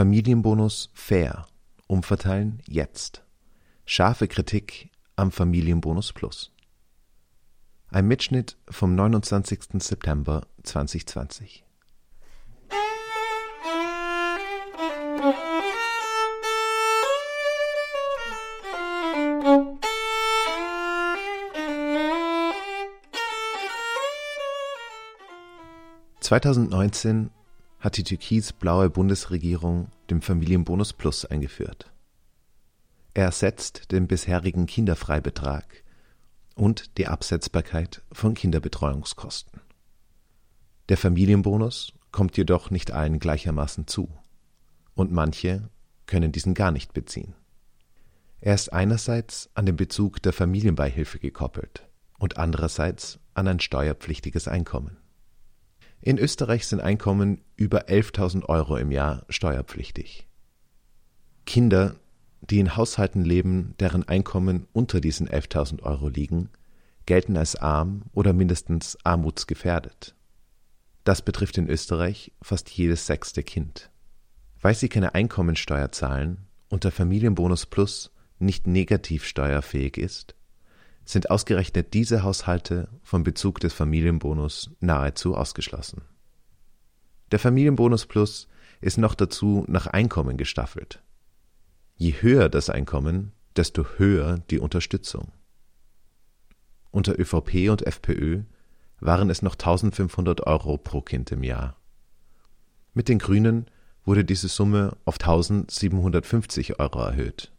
Familienbonus fair. Umverteilen jetzt. Scharfe Kritik am Familienbonus Plus. Ein Mitschnitt vom 29. September 2020. (2019) hat die türkis-blaue Bundesregierung den Familienbonus Plus eingeführt. Er ersetzt den bisherigen Kinderfreibetrag und die Absetzbarkeit von Kinderbetreuungskosten. Der Familienbonus kommt jedoch nicht allen gleichermaßen zu und manche können diesen gar nicht beziehen. Er ist einerseits an den Bezug der Familienbeihilfe gekoppelt und andererseits an ein steuerpflichtiges Einkommen. In Österreich sind Einkommen über 11.000 Euro im Jahr steuerpflichtig. Kinder, die in Haushalten leben, deren Einkommen unter diesen 11.000 Euro liegen, gelten als arm oder mindestens armutsgefährdet. Das betrifft in Österreich fast jedes sechste Kind. Weil sie keine Einkommensteuer zahlen und der Familienbonus Plus nicht negativ steuerfähig ist, sind ausgerechnet diese Haushalte vom Bezug des Familienbonus nahezu ausgeschlossen. Der Familienbonus Plus ist noch dazu nach Einkommen gestaffelt. Je höher das Einkommen, desto höher die Unterstützung. Unter ÖVP und FPÖ waren es noch 1.500 Euro pro Kind im Jahr. Mit den Grünen wurde diese Summe auf 1.750 Euro erhöht.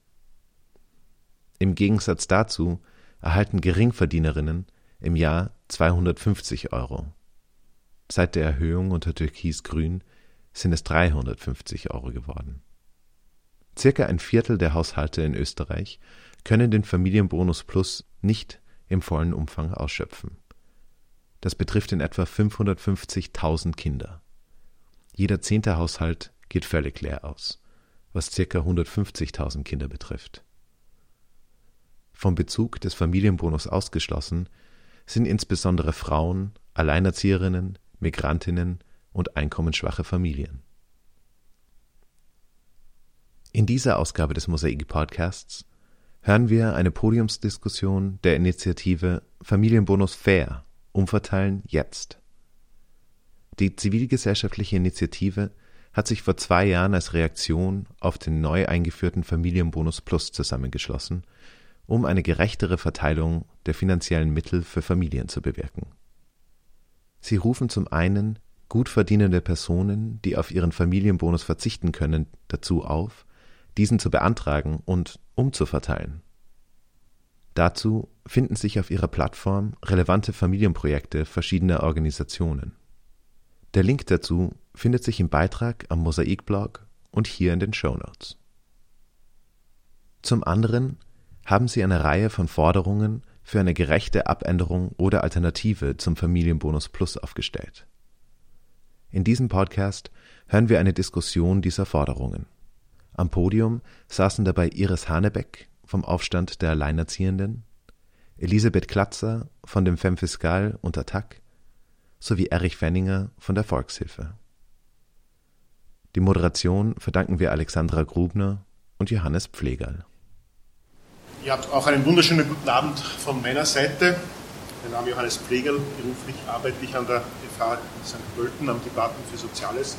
Im Gegensatz dazu erhalten Geringverdienerinnen im Jahr 250 Euro. Seit der Erhöhung unter Türkis-Grün sind es 350 Euro geworden. Circa ein Viertel der Haushalte in Österreich können den Familienbonus Plus nicht im vollen Umfang ausschöpfen. Das betrifft in etwa 550.000 Kinder. Jeder 10. Haushalt geht völlig leer aus, was circa 150.000 Kinder betrifft. Vom Bezug des Familienbonus ausgeschlossen sind insbesondere Frauen, Alleinerzieherinnen, Migrantinnen und einkommensschwache Familien. In dieser Ausgabe des Mosaik Podcasts hören wir eine Podiumsdiskussion der Initiative Familienbonus fair – Umverteilen jetzt. Die zivilgesellschaftliche Initiative hat sich vor 2 Jahren als Reaktion auf den neu eingeführten Familienbonus Plus zusammengeschlossen, um eine gerechtere Verteilung der finanziellen Mittel für Familien zu bewirken. Sie rufen zum einen gut verdienende Personen, die auf ihren Familienbonus verzichten können, dazu auf, diesen zu beantragen und umzuverteilen. Dazu finden sich auf ihrer Plattform relevante Familienprojekte verschiedener Organisationen. Der Link dazu findet sich im Beitrag am Mosaik-Blog und hier in den Shownotes. Zum anderen haben sie eine Reihe von Forderungen für eine gerechte Abänderung oder Alternative zum Familienbonus Plus aufgestellt. In diesem Podcast hören wir eine Diskussion dieser Forderungen. Am Podium saßen dabei Iris Hanebeck vom Aufstand der Alleinerziehenden, Elisabeth Klatzer von dem Femfiskal und Attac sowie Erich Fenninger von der Volkshilfe. Die Moderation verdanken wir Alexandra Grubner und Johannes Pflegerl. Ihr habt auch einen wunderschönen guten Abend von meiner Seite. Mein Name ist Johannes Pflegerl, beruflich arbeite ich an der FH St. Pölten am Department für Soziales.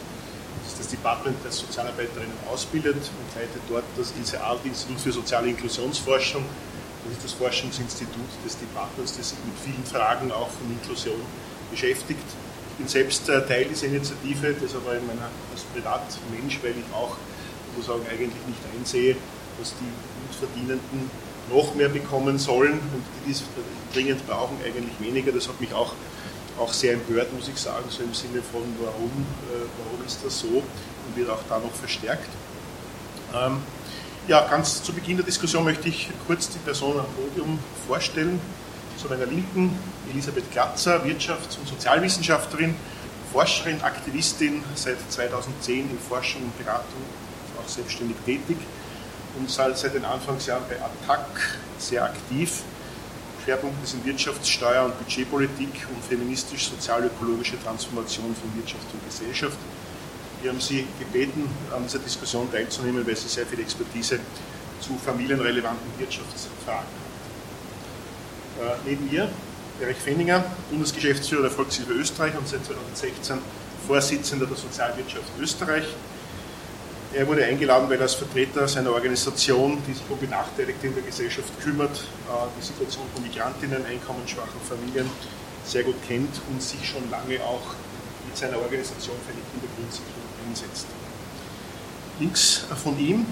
Das ist das Department, das Sozialarbeiterinnen ausbildet und leitet dort das INSEAL, das Institut für Soziale Inklusionsforschung. Das ist das Forschungsinstitut des Departments, das sich mit vielen Fragen auch von Inklusion beschäftigt. Ich bin selbst Teil dieser Initiative, das aber in meiner, als Privatmensch, weil ich auch sozusagen eigentlich nicht einsehe, dass die Gutverdienenden noch mehr bekommen sollen und die dies dringend brauchen, eigentlich weniger. Das hat mich auch sehr empört, muss ich sagen, so im Sinne von, warum ist das so, und wird auch da noch verstärkt. Ganz zu Beginn der Diskussion möchte ich kurz die Person am Podium vorstellen. Zu meiner Linken Elisabeth Klatzer, Wirtschafts- und Sozialwissenschaftlerin, Forscherin, Aktivistin, seit 2010 in Forschung und Beratung, auch selbstständig tätig. Und seit den Anfangsjahren bei Attac sehr aktiv. Schwerpunkte sind Wirtschaftssteuer und Budgetpolitik und feministisch-sozial-ökologische Transformation von Wirtschaft und Gesellschaft. Wir haben Sie gebeten, an dieser Diskussion teilzunehmen, weil Sie sehr viel Expertise zu familienrelevanten Wirtschaftsfragen haben. Neben mir Erich Fenninger, Bundesgeschäftsführer der Volkshilfe Österreich und seit 2016 Vorsitzender der Sozialwirtschaft Österreich. Er wurde eingeladen, weil er als Vertreter seiner Organisation, die sich um Benachteiligte in der Gesellschaft kümmert, die Situation von Migrantinnen, einkommensschwachen Familien sehr gut kennt und sich schon lange auch mit seiner Organisation für die Kindergrundsicherung einsetzt. Links von ihm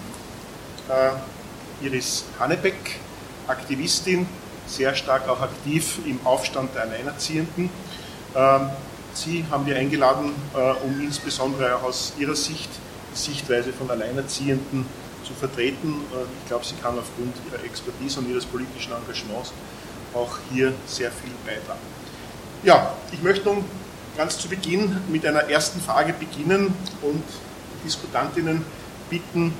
Iris Hanebeck, Aktivistin, sehr stark auch aktiv im Aufstand der Alleinerziehenden. Sie haben wir eingeladen, um insbesondere auch aus Ihrer Sicht die Sichtweise von Alleinerziehenden zu vertreten. Ich glaube, sie kann aufgrund ihrer Expertise und ihres politischen Engagements auch hier sehr viel beitragen. Ja, ich möchte nun ganz zu Beginn mit einer ersten Frage beginnen und die Diskutantinnen bitten,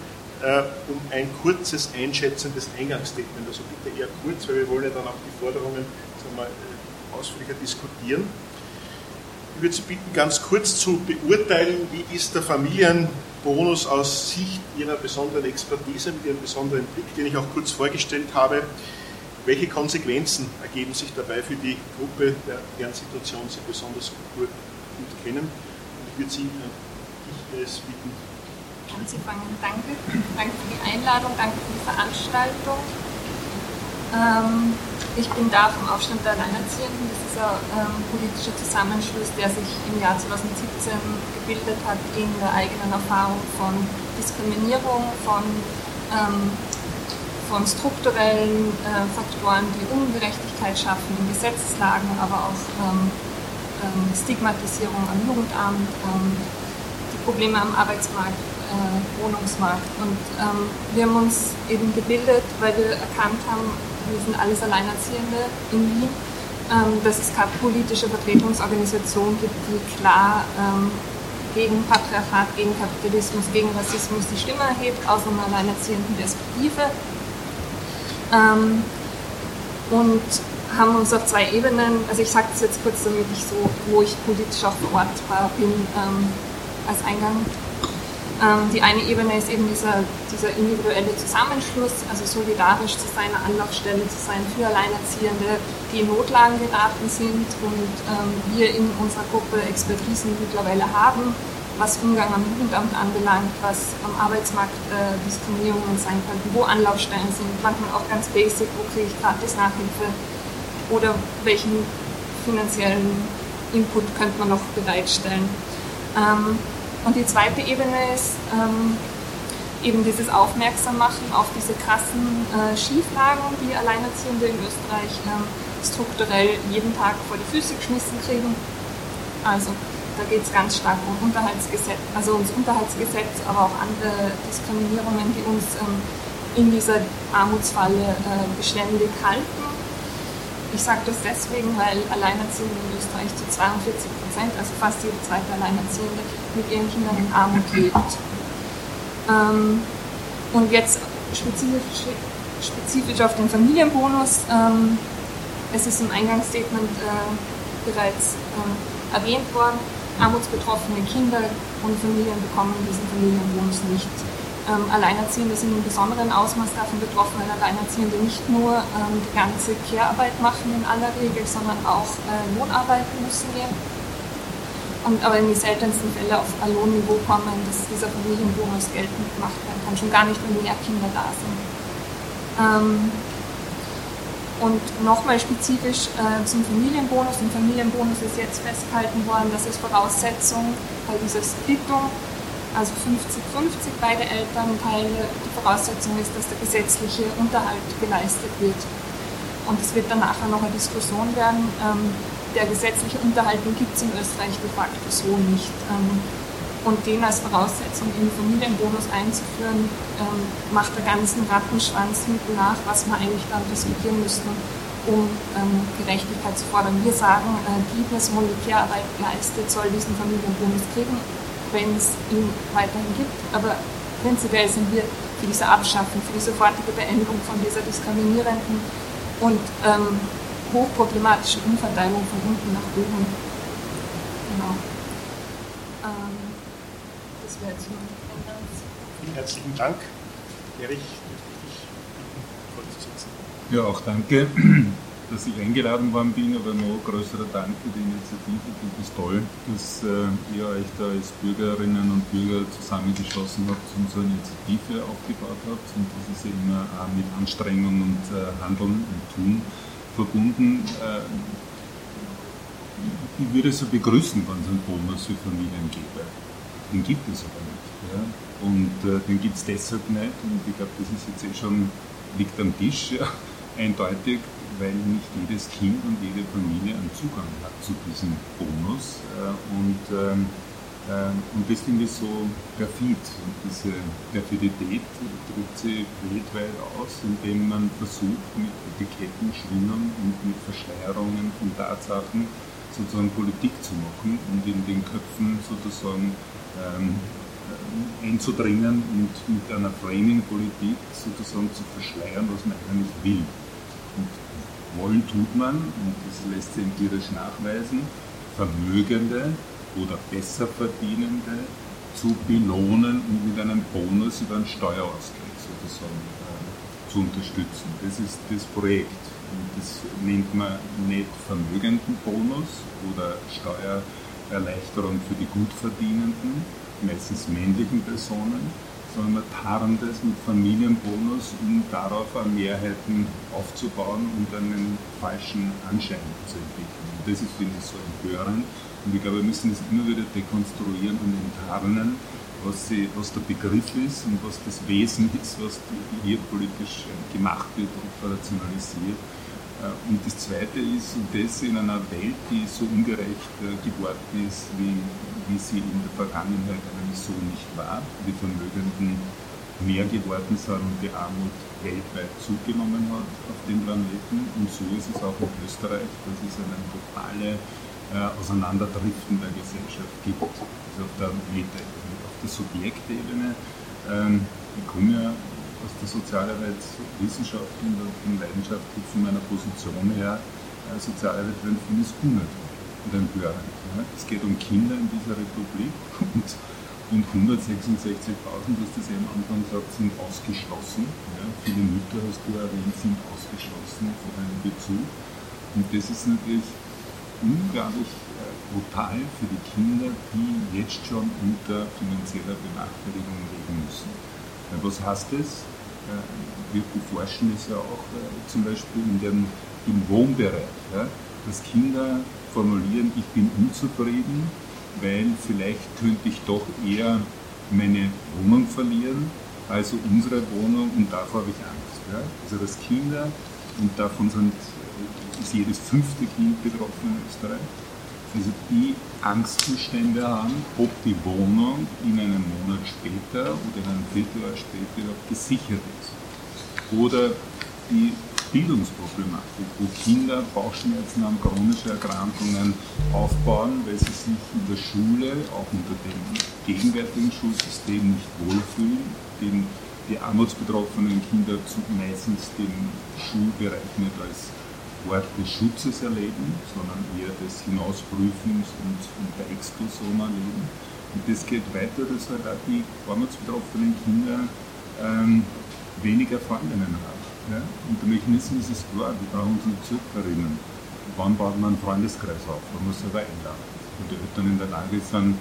um ein kurzes, einschätzendes Eingangsstatement. Also bitte eher kurz, weil wir wollen ja dann auch die Forderungen ausführlicher diskutieren. Ich würde Sie bitten, ganz kurz zu beurteilen, wie ist der Familienbonus aus Sicht Ihrer besonderen Expertise, mit Ihrem besonderen Blick, den ich auch kurz vorgestellt habe. Welche Konsequenzen ergeben sich dabei für die Gruppe, deren Situation Sie besonders gut kennen? Und ich würde Sie bitten. Danke. Danke für die Einladung, danke für die Veranstaltung. Ich bin da vom Aufstand der Alleinerziehenden. Das ist ein politischer Zusammenschluss, der sich im Jahr 2017 gebildet hat in der eigenen Erfahrung von Diskriminierung, von strukturellen Faktoren, die Ungerechtigkeit schaffen in Gesetzeslagen, aber auch Stigmatisierung am Jugendamt, die Probleme am Arbeitsmarkt, Wohnungsmarkt. Und wir haben uns eben gebildet, weil wir erkannt haben, wir sind alles Alleinerziehende in Wien, dass es keine politische Vertretungsorganisation gibt, die klar gegen Patriarchat, gegen Kapitalismus, gegen Rassismus die Stimme erhebt, aus einer alleinerziehenden Perspektive. Und haben uns auf zwei Ebenen, also ich sage das jetzt kurz, damit ich so, wo ich politisch auch verortbar bin, als Eingang. Die eine Ebene ist eben dieser individuelle Zusammenschluss, also solidarisch zu sein, eine Anlaufstelle zu sein für Alleinerziehende, die in Notlagen geraten sind und wir in unserer Gruppe Expertisen mittlerweile haben, was Umgang am Jugendamt anbelangt, was am Arbeitsmarkt Diskriminierungen sein könnten, wo Anlaufstellen sind, manchmal auch ganz basic, wo kriege ich gratis Nachhilfe oder welchen finanziellen Input könnte man noch bereitstellen. Und die zweite Ebene ist eben dieses Aufmerksammachen auf diese krassen Schieflagen, die Alleinerziehende in Österreich strukturell jeden Tag vor die Füße geschmissen kriegen. Also da geht es ganz stark um Unterhaltsgesetz, also ums Unterhaltsgesetz, aber auch andere Diskriminierungen, die uns in dieser Armutsfalle beständig halten. Ich sage das deswegen, weil Alleinerziehende in Österreich zu 42%, also fast jede zweite Alleinerziehende, mit ihren Kindern in Armut lebt. Und jetzt spezifisch auf den Familienbonus. Es ist im Eingangsstatement bereits erwähnt worden, armutsbetroffene Kinder und Familien bekommen diesen Familienbonus nicht. Alleinerziehende sind im besonderen Ausmaß davon betroffen, weil Alleinerziehende nicht nur die ganze Care-Arbeit machen in aller Regel, sondern auch Lohnarbeit müssen gehen. Und aber in den seltensten Fällen auf ein Lohnniveau kommen, dass dieser Familienbonus geltend gemacht werden kann, schon gar nicht, wenn mehr Kinder da sind. Und nochmal spezifisch zum Familienbonus. Im Familienbonus ist jetzt festgehalten worden, dass es Voraussetzung bei dieser Splittung, also 50-50 beide Elternteile, die Voraussetzung ist, dass der gesetzliche Unterhalt geleistet wird. Und es wird dann nachher noch eine Diskussion werden. Der gesetzliche Unterhalt gibt es in Österreich de facto so nicht. Und den als Voraussetzung im Familienbonus einzuführen, macht der ganzen Rattenschwanz hinten nach, was wir eigentlich dann diskutieren müssen, um Gerechtigkeit zu fordern. Wir sagen, die Person, die Care-Arbeit leistet, soll diesen Familienbonus kriegen, wenn es ihn weiterhin gibt. Aber prinzipiell sind wir für diese Abschaffung, für die sofortige Beendigung von dieser diskriminierenden und hochproblematischen Umverteilung von unten nach oben. Genau. Das Vielen herzlichen Dank. Erich, dürfte ich dich fortsetzen? Ja, auch danke, dass ich eingeladen worden bin, aber noch größerer Dank für die Initiative. Ich finde es toll, dass ihr euch da als Bürgerinnen und Bürger zusammengeschlossen habt und so eine Initiative aufgebaut habt. Und das ist ja immer mit Anstrengung und Handeln und Tun verbunden. Ich würde es ja begrüßen, wenn es einen Bonus für Familien gäbe. Den gibt es aber nicht. Ja? Und den gibt es deshalb nicht. Und ich glaube, das ist jetzt schon, liegt am Tisch, ja, eindeutig, weil nicht jedes Kind und jede Familie einen Zugang hat zu diesem Bonus. Und das finde ich so perfid. Und diese Perfidität drückt sie weltweit aus, indem man versucht, mit Etiketten, Schwindern und mit Verschleierungen von Tatsachen sozusagen Politik zu machen und in den Köpfen sozusagen einzudringen und mit einer Framing-Politik sozusagen zu verschleiern, was man eigentlich will. Und wollen tut man, und das lässt sich empirisch nachweisen, Vermögende oder Besserverdienende zu belohnen und mit einem Bonus über einen Steuerausgleich sozusagen zu unterstützen. Das ist das Projekt. Und das nennt man nicht Vermögendenbonus oder Steuererleichterung für die Gutverdienenden, meistens männlichen Personen, sondern man tarnt es mit Familienbonus, um darauf an Mehrheiten aufzubauen und einen falschen Anschein zu entwickeln. Und das ist, finde ich, so empörend. Und ich glaube, wir müssen das immer wieder dekonstruieren und enttarnen, was der Begriff ist und was das Wesen ist, was hier politisch gemacht wird und operationalisiert. Und das Zweite ist, und das in einer Welt, die so ungerecht geworden ist, wie sie in der Vergangenheit eigentlich so nicht war, die Vermögenden mehr geworden sind und die Armut weltweit zugenommen hat auf dem Planeten. Und so ist es auch in Österreich, dass es eine totale Auseinanderdriften der Gesellschaft gibt, also auf der Metaebene, auf der Subjektebene. Ich komme ja aus der Sozialarbeitswissenschaft und leidenschaftlich von meiner Position her, Sozialarbeiterin finde ich unnatürlich und empörend. Ja. Es geht um Kinder in dieser Republik und 166.000, was das ja am Anfang sagt, sind ausgeschlossen. Ja. Viele Mütter, hast du erwähnt, sind ausgeschlossen von einem Bezug. Und das ist natürlich unglaublich brutal für die Kinder, die jetzt schon unter finanzieller Benachteiligung leben müssen. Was heißt das? Wir beforschen es ja auch zum Beispiel im Wohnbereich, ja, dass Kinder formulieren, ich bin unzufrieden, weil vielleicht könnte ich doch eher meine Wohnung verlieren, also unsere Wohnung, und davor habe ich Angst. Ja. Also dass Kinder, und davon ist jedes fünfte Kind betroffen in Österreich, also die Angstzustände haben, ob die Wohnung in einem Monat später oder in einem Vierteljahr später überhaupt gesichert ist. Oder die Bildungsproblematik, wo Kinder Bauchschmerzen haben, chronische Erkrankungen aufbauen, weil sie sich in der Schule, auch unter dem gegenwärtigen Schulsystem, nicht wohlfühlen. Die armutsbetroffenen Kinder meistens den Schulbereich nicht als Ort des Schutzes erleben, sondern eher des Hinausprüfens und der Exklusion erleben. Und das geht weiter, dass halt auch die armutsbetroffenen Kinder weniger Freundinnen haben. Ja? Und der Mechanismus ist klar, wir brauchen uns nicht zurückerinnern. Wann baut man einen Freundeskreis auf? Man muss selber einladen. Wenn die Eltern in der Lage sind,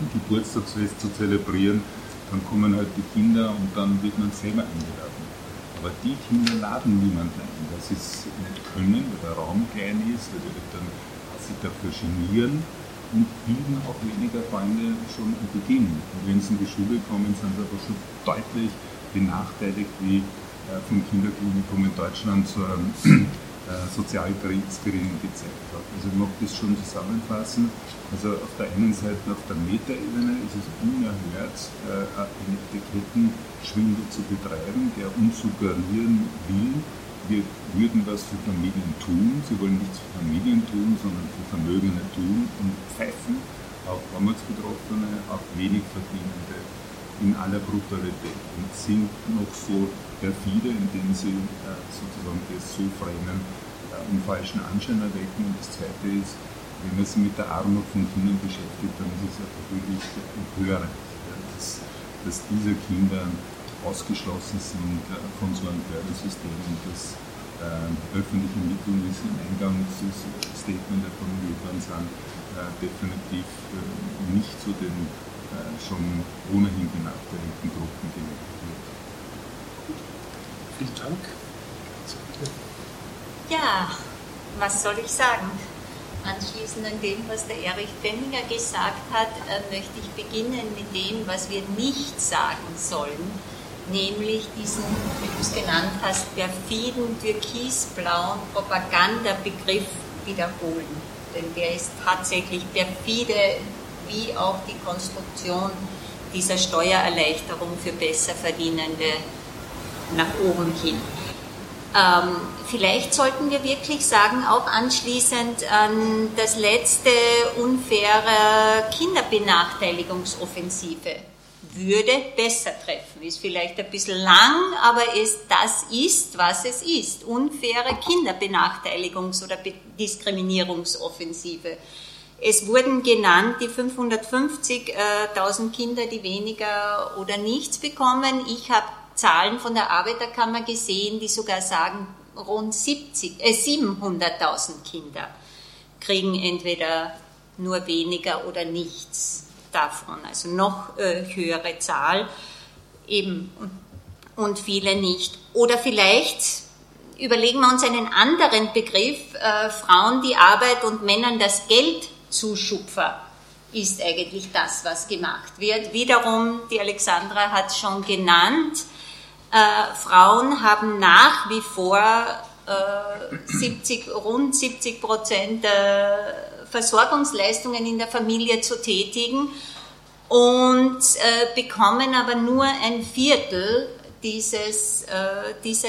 ein Geburtstagsfest zu zelebrieren, dann kommen halt die Kinder und dann wird man selber eingeladen. Aber die Kinder laden niemanden ein, weil sie es nicht können, weil der Raum klein ist, weil die Eltern sich dafür genieren und bilden auch weniger Freunde schon am Beginn. Und wenn sie in die Schule kommen, sind sie aber schon deutlich benachteiligt, wie vom Kinderklinikum in Deutschland zur Sozialscreening gezeigt hat. Also ich mag das schon zusammenfassen. Also auf der einen Seite, auf der Metaebene ist es unerhört, einen Etikettenschwindel zu betreiben, der uns suggerieren will, wir würden was für Familien tun. Sie wollen nichts für Familien tun, sondern für Vermögende tun und pfeifen auf Armutsbetroffene, auf wenig Verdienende in aller Brutalität und sind noch so perfide, indem sie sozusagen das so framen und falschen Anschein erwecken. Und das Zweite ist, wenn man sich mit der Armut von Kindern beschäftigt, dann ist es einfach wirklich empörend. dass diese Kinder ausgeschlossen sind von so einem Fördersystem und das öffentliche Mittel ist im Eingangsstatement der Familienbonus definitiv nicht zu den schon ohnehin benachteiligten Gruppen gehört wird. Vielen Dank. Ja, was soll ich sagen? Anschließend an dem, was der Erich Fenninger gesagt hat, möchte ich beginnen mit dem, was wir nicht sagen sollen, nämlich diesen, wie du es genannt hast, perfiden, türkisblauen Propagandabegriff wiederholen. Denn der ist tatsächlich perfide, wie auch die Konstruktion dieser Steuererleichterung für Besserverdienende nach oben hin. Vielleicht sollten wir wirklich sagen, auch anschließend an das letzte unfaire Kinderbenachteiligungsoffensive würde besser treffen. Ist vielleicht ein bisschen lang, aber das ist, was es ist. Unfaire Kindebenachteiligungs- oder Diskriminierungsoffensive. Es wurden genannt die 550.000 Kinder, die weniger oder nichts bekommen. Ich habe Zahlen von der Arbeiterkammer gesehen, die sogar sagen, rund 700.000 Kinder kriegen entweder nur weniger oder nichts davon. Also noch höhere Zahl eben und viele nicht. Oder vielleicht überlegen wir uns einen anderen Begriff, Frauen die Arbeit und Männern das Geld zuschupfer. Ist eigentlich das, was gemacht wird. Wiederum, die Alexandra hat es schon genannt, Frauen haben nach wie vor rund 70% der Versorgungsleistungen in der Familie zu tätigen und bekommen aber nur ein Viertel dieser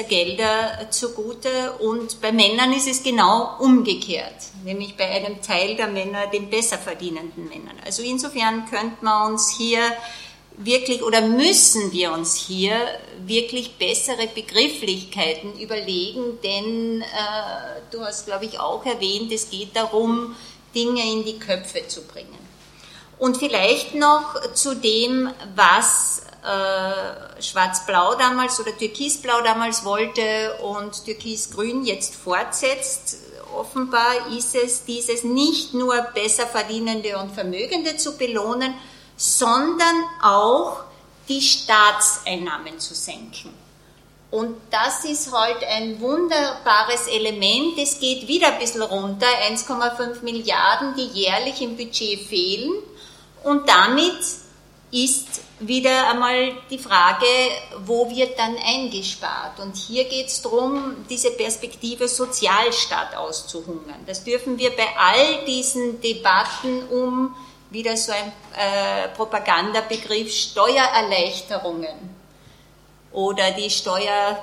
Gelder zugute. Und bei Männern ist es genau umgekehrt, nämlich bei einem Teil der Männer, den besser verdienenden Männern. Also insofern könnten wir uns hier wirklich oder müssen wir uns hier wirklich bessere Begrifflichkeiten überlegen, denn du hast, glaube ich, auch erwähnt, es geht darum, Dinge in die Köpfe zu bringen. Und vielleicht noch zu dem, was Schwarz-Blau damals oder Türkis-Blau damals wollte und Türkis-Grün jetzt fortsetzt. Offenbar ist es dieses nicht nur besser Verdienende und Vermögende zu belohnen, sondern auch die Staatseinnahmen zu senken. Und das ist halt ein wunderbares Element. Es geht wieder ein bisschen runter, 1,5 Milliarden, die jährlich im Budget fehlen. Und damit ist wieder einmal die Frage, wo wird dann eingespart? Und hier geht es darum, diese Perspektive Sozialstaat auszuhungern. Das dürfen wir bei all diesen Debatten um wieder so ein Propagandabegriff Steuererleichterungen oder die Steuerbürde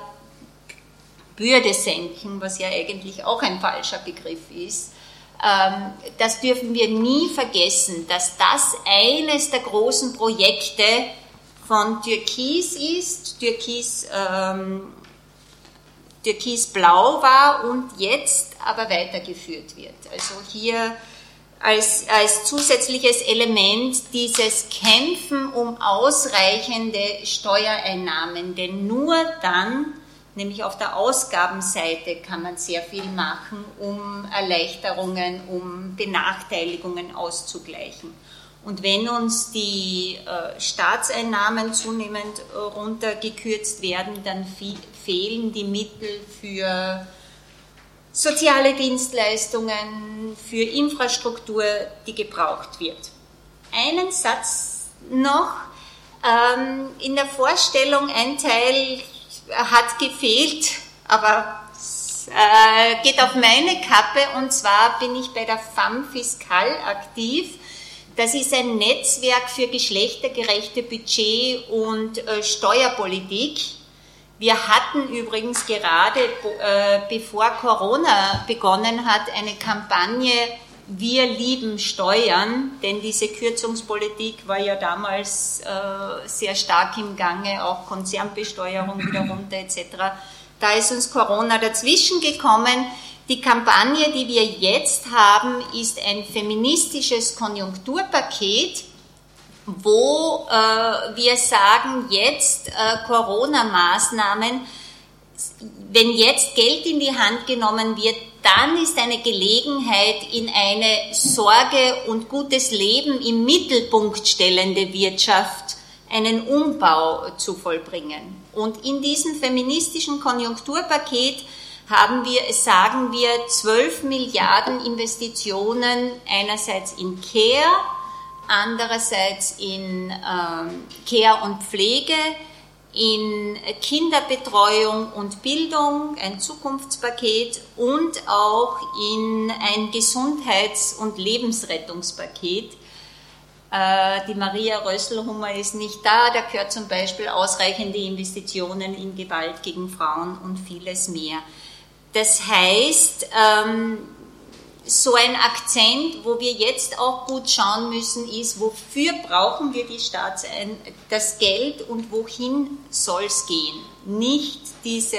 senken, was ja eigentlich auch ein falscher Begriff ist. Das dürfen wir nie vergessen, dass das eines der großen Projekte von Türkis ist, Türkis-Blau war und jetzt aber weitergeführt wird. Also hier als zusätzliches Element dieses Kämpfen um ausreichende Steuereinnahmen, denn nur dann, nämlich auf der Ausgabenseite, kann man sehr viel machen, um Erleichterungen, um Benachteiligungen auszugleichen. Und wenn uns die Staatseinnahmen zunehmend runtergekürzt werden, dann fehlen die Mittel für soziale Dienstleistungen, für Infrastruktur, die gebraucht wird. Einen Satz noch. In der Vorstellung ein Teil hat gefehlt, aber geht auf meine Kappe, und zwar bin ich bei der Femfiskal aktiv. Das ist ein Netzwerk für geschlechtergerechte Budget- und Steuerpolitik. Wir hatten übrigens gerade, bevor Corona begonnen hat, eine Kampagne Wir lieben Steuern, denn diese Kürzungspolitik war ja damals sehr stark im Gange, auch Konzernbesteuerung wieder runter etc. Da ist uns Corona dazwischen gekommen. Die Kampagne, die wir jetzt haben, ist ein feministisches Konjunkturpaket, wo wir sagen, jetzt Corona-Maßnahmen, wenn jetzt Geld in die Hand genommen wird, dann ist eine Gelegenheit, in eine Sorge und gutes Leben im Mittelpunkt stellende Wirtschaft einen Umbau zu vollbringen. Und in diesem feministischen Konjunkturpaket sagen wir 12 Milliarden Investitionen einerseits in Care, andererseits in Care und Pflege, in Kinderbetreuung und Bildung, ein Zukunftspaket und auch in ein Gesundheits- und Lebensrettungspaket. Die Maria Rössel-Hummer ist nicht da, da gehört zum Beispiel ausreichende Investitionen in Gewalt gegen Frauen und vieles mehr. Das heißt, so ein Akzent, wo wir jetzt auch gut schauen müssen, ist, wofür brauchen wir das Geld und wohin soll es gehen? Nicht diese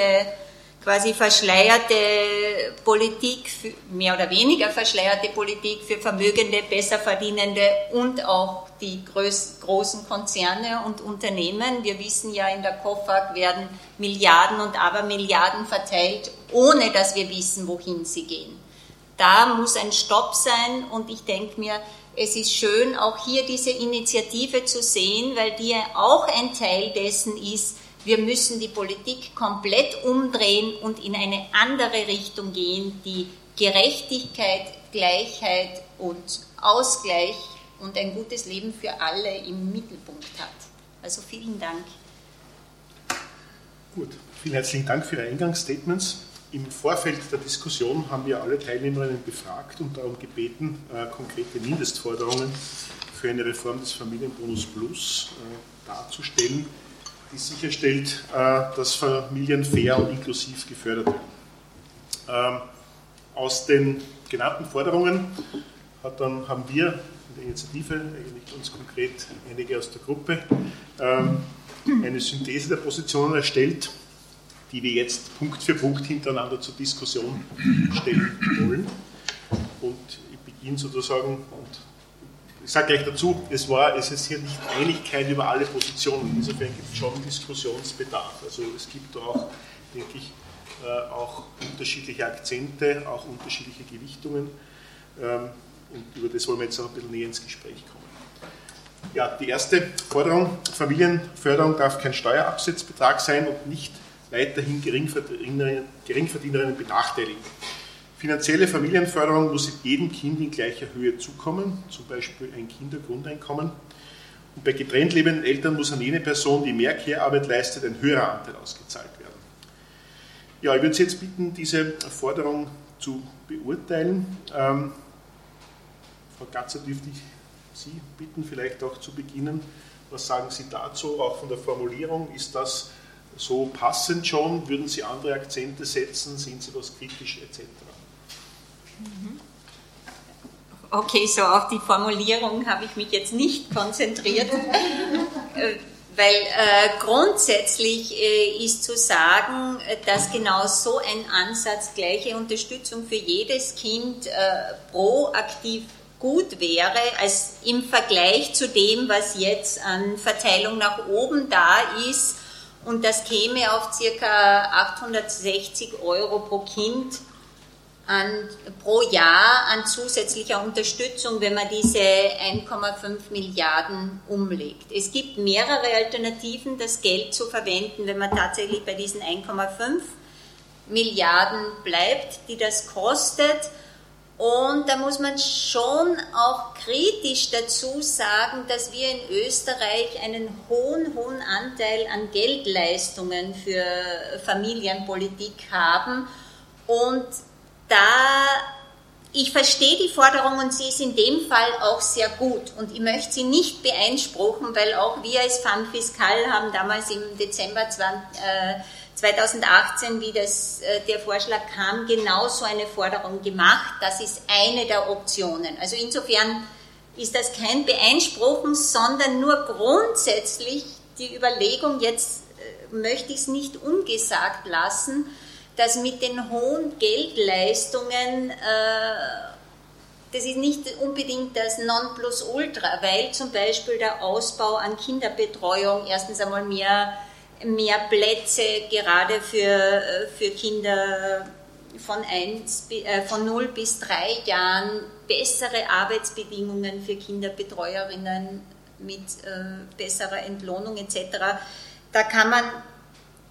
quasi verschleierte Politik, mehr oder weniger verschleierte Politik für Vermögende, Besserverdienende und auch die großen Konzerne und Unternehmen. Wir wissen ja, in der COFAG werden Milliarden und Abermilliarden verteilt, ohne dass wir wissen, wohin sie gehen. Da muss ein Stopp sein und ich denke mir, es ist schön, auch hier diese Initiative zu sehen, weil die ja auch ein Teil dessen ist, wir müssen die Politik komplett umdrehen und in eine andere Richtung gehen, die Gerechtigkeit, Gleichheit und Ausgleich und ein gutes Leben für alle im Mittelpunkt hat. Also vielen Dank. Gut, vielen herzlichen Dank für Ihre Eingangsstatements. Im Vorfeld der Diskussion haben wir alle Teilnehmerinnen befragt und darum gebeten, konkrete Mindestforderungen für eine Reform des Familienbonus Plus darzustellen, die sicherstellt, dass Familien fair und inklusiv gefördert werden. Aus den genannten Forderungen haben wir in der Initiative, eigentlich uns konkret einige aus der Gruppe, eine Synthese der Positionen erstellt, die wir jetzt Punkt für Punkt hintereinander zur Diskussion stellen wollen. Und ich beginne sozusagen, und ich sage gleich dazu, es ist hier nicht Einigkeit über alle Positionen, insofern gibt es schon Diskussionsbedarf. Also es gibt auch, denke ich, auch unterschiedliche Akzente, auch unterschiedliche Gewichtungen. Und über das wollen wir jetzt auch ein bisschen näher ins Gespräch kommen. Ja, die erste Forderung, Familienförderung darf kein Steuerabsetzbetrag sein und nicht weiterhin Geringverdienerinnen benachteiligen. Finanzielle Familienförderung muss jedem Kind in gleicher Höhe zukommen, zum Beispiel ein Kindergrundeinkommen. Und bei getrennt lebenden Eltern muss an jene Person, die mehr Care-Arbeit leistet, ein höherer Anteil ausgezahlt werden. Ja, ich würde Sie jetzt bitten, diese Forderung zu beurteilen. Frau Klatzer, dürfte ich Sie bitten, vielleicht auch zu beginnen. Was sagen Sie dazu, auch von der Formulierung? Ist das so passend schon? Würden Sie andere Akzente setzen? Sind Sie was kritisch etc.? Okay, so auf die Formulierung habe ich mich jetzt nicht konzentriert, weil grundsätzlich ist zu sagen, dass genau so ein Ansatz gleiche Unterstützung für jedes Kind proaktiv gut wäre, als im Vergleich zu dem, was jetzt an Verteilung nach oben da ist. Und das käme auf ca. 860 Euro pro Kind pro Jahr an zusätzlicher Unterstützung, wenn man diese 1,5 Milliarden umlegt. Es gibt mehrere Alternativen, das Geld zu verwenden, wenn man tatsächlich bei diesen 1,5 Milliarden bleibt, die das kostet. Und da muss man schon auch kritisch dazu sagen, dass wir in Österreich einen hohen Anteil an Geldleistungen für Familienpolitik haben. Und ich verstehe die Forderung und sie ist in dem Fall auch sehr gut. Und ich möchte sie nicht beeinspruchen, weil auch wir als Femfiskal haben damals im Dezember 2018, wie der Vorschlag kam, genau so eine Forderung gemacht. Das ist eine der Optionen. Also insofern ist das kein Beeinspruchen, sondern nur grundsätzlich die Überlegung, jetzt möchte ich es nicht ungesagt lassen, dass mit den hohen Geldleistungen das ist nicht unbedingt das Nonplusultra, weil zum Beispiel der Ausbau an Kinderbetreuung erstens einmal mehr Plätze gerade für Kinder von 0 bis 3 Jahren, bessere Arbeitsbedingungen für Kinderbetreuerinnen mit besserer Entlohnung etc. Da kann man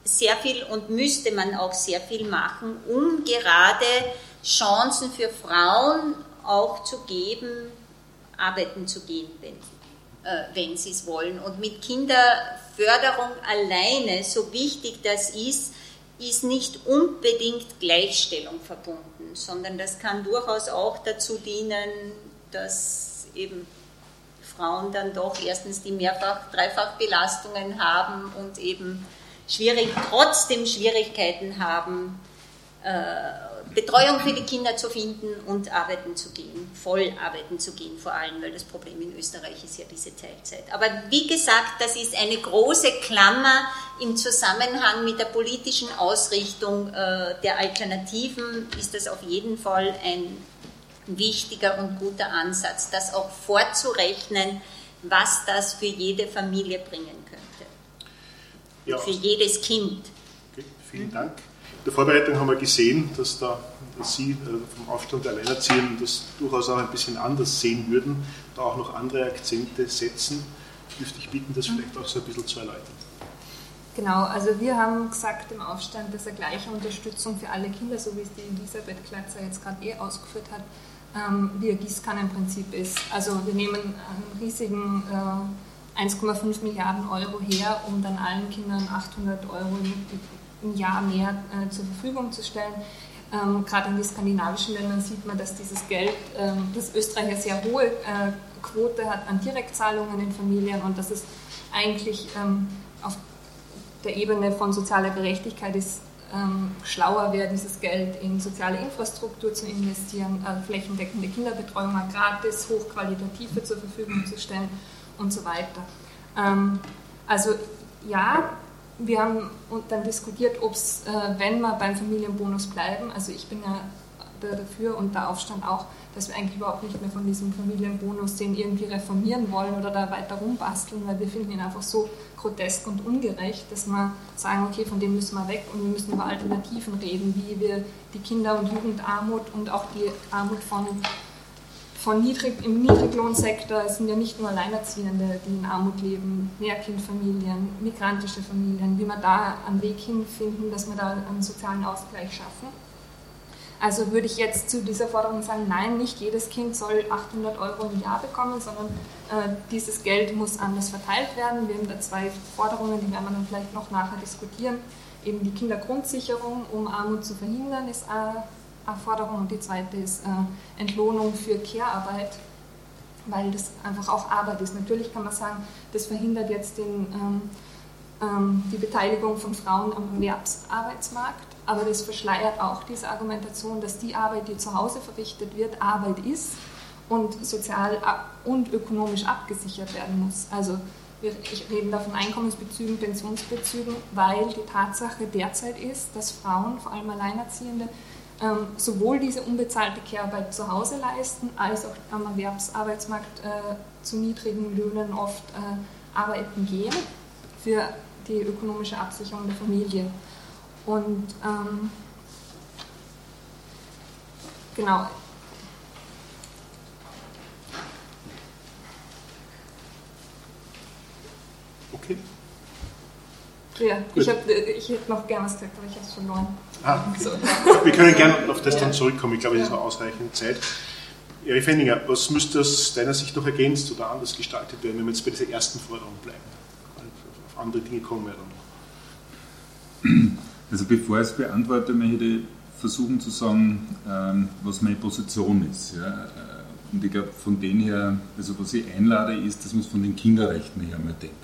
sehr viel und müsste man auch sehr viel machen, um gerade Chancen für Frauen auch zu geben, arbeiten zu gehen, wenn sie es wollen. Und mit Kinderförderung alleine, so wichtig das ist, ist nicht unbedingt Gleichstellung verbunden, sondern das kann durchaus auch dazu dienen, dass eben Frauen dann doch erstens die Dreifachbelastungen haben und eben trotzdem Schwierigkeiten haben, Betreuung für die Kinder zu finden und arbeiten zu gehen, voll arbeiten zu gehen vor allem, weil das Problem in Österreich ist ja diese Teilzeit. Aber wie gesagt, das ist eine große Klammer im Zusammenhang mit der politischen Ausrichtung der Alternativen, ist das auf jeden Fall ein wichtiger und guter Ansatz, das auch vorzurechnen, was das für jede Familie bringen könnte, ja, für jedes Kind. Okay, vielen Dank. In der Vorbereitung haben wir gesehen, dass Sie vom Aufstand der Alleinerziehenden das durchaus auch ein bisschen anders sehen würden, da auch noch andere Akzente setzen. Dürfte ich bitten, das vielleicht auch so ein bisschen zu erläutern. Genau, also wir haben gesagt im Aufstand, dass eine gleiche Unterstützung für alle Kinder, so wie es die Elisabeth Klatzer jetzt gerade ausgeführt hat, wie ein Gießkannenprinzip ist. Also wir nehmen einen riesigen 1,5 Milliarden Euro her, um dann allen Kindern 800 Euro im Jahr mehr zur Verfügung zu stellen. Gerade in den skandinavischen Ländern sieht man, dass dieses Geld, dass Österreich eine sehr hohe Quote hat an Direktzahlungen in Familien und dass es eigentlich auf der Ebene von sozialer Gerechtigkeit ist, schlauer wäre, dieses Geld in soziale Infrastruktur zu investieren, flächendeckende Kinderbetreuung gratis, hochqualitative zur Verfügung zu stellen und so weiter. Also ja, wir haben dann diskutiert, ob es, wenn wir beim Familienbonus bleiben, also ich bin ja dafür und der Aufstand auch, dass wir eigentlich überhaupt nicht mehr von diesem Familienbonus den irgendwie reformieren wollen oder da weiter rumbasteln, weil wir finden ihn einfach so grotesk und ungerecht, dass wir sagen, okay, von dem müssen wir weg und wir müssen über Alternativen reden, wie wir die Kinder- und Jugendarmut und auch die Armut im Niedriglohnsektor, es sind ja nicht nur Alleinerziehende, die in Armut leben, Mehrkindfamilien, migrantische Familien, wie wir da einen Weg hinfinden, dass wir da einen sozialen Ausgleich schaffen. Also würde ich jetzt zu dieser Forderung sagen, nein, nicht jedes Kind soll 800 Euro im Jahr bekommen, sondern dieses Geld muss anders verteilt werden. Wir haben da 2 Forderungen, die werden wir dann vielleicht noch nachher diskutieren. Eben die Kindergrundsicherung, um Armut zu verhindern, ist Forderung, und die zweite ist Entlohnung für Care-Arbeit, weil das einfach auch Arbeit ist. Natürlich kann man sagen, das verhindert jetzt die Beteiligung von Frauen am Erwerbsarbeitsmarkt, aber das verschleiert auch diese Argumentation, dass die Arbeit, die zu Hause verrichtet wird, Arbeit ist und sozial und ökonomisch abgesichert werden muss. Also wir reden da von Einkommensbezügen, Pensionsbezügen, weil die Tatsache derzeit ist, dass Frauen, vor allem Alleinerziehende, sowohl diese unbezahlte Care-Arbeit zu Hause leisten, als auch am Erwerbsarbeitsmarkt zu niedrigen Löhnen oft arbeiten gehen für die ökonomische Absicherung der Familie. Und genau. Okay. Ja, ich hätte noch gern was gesagt, aber ich habe es verloren. Okay. So. Wir können gerne auf das dann zurückkommen. Ich glaube, es ist noch ausreichend Zeit. Erich Fenninger, was müsste aus deiner Sicht noch ergänzt oder anders gestaltet werden, wenn wir jetzt bei dieser ersten Forderung bleiben? Auf andere Dinge kommen wir dann noch. Also bevor ich es beantworte, möchte ich versuchen zu sagen, was meine Position ist. Ja? Und ich glaube, von denen her, also was ich einlade, ist, dass man es von den Kinderrechten her mal denkt.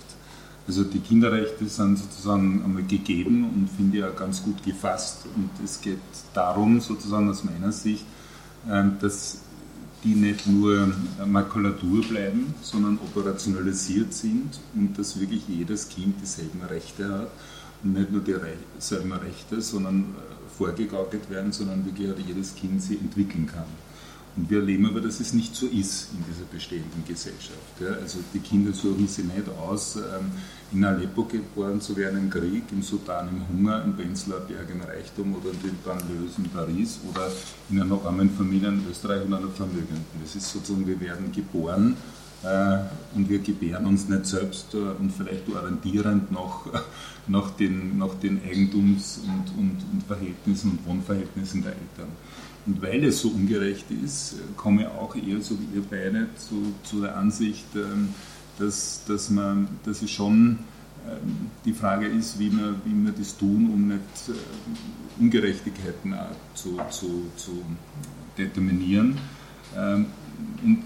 Also die Kinderrechte sind sozusagen einmal gegeben und finde ich auch ganz gut gefasst. Und es geht darum, sozusagen aus meiner Sicht, dass die nicht nur Makulatur bleiben, sondern operationalisiert sind und dass wirklich jedes Kind dieselben Rechte hat. Und nicht nur dieselben Rechte, sondern vorgegaukelt werden, sondern wirklich jedes Kind sie entwickeln kann. Und wir erleben aber, dass es nicht so ist in dieser bestehenden Gesellschaft. Ja. Also die Kinder suchen sich nicht aus, in Aleppo geboren zu werden, im Krieg, im Sudan, im Hunger, im Prenzlauer Berg, im Reichtum oder in den Banlieues in Paris oder in einer armen Familie in Österreich und einer Vermögenden. Das ist sozusagen, wir werden geboren und wir gebären uns nicht selbst und vielleicht orientierend nach den Eigentums- und Verhältnissen und Wohnverhältnissen der Eltern. Und weil es so ungerecht ist, komme ich auch eher so wie ihr beide zu der Ansicht, dass es schon die Frage ist, wie wir das tun, um nicht Ungerechtigkeiten zu determinieren. Und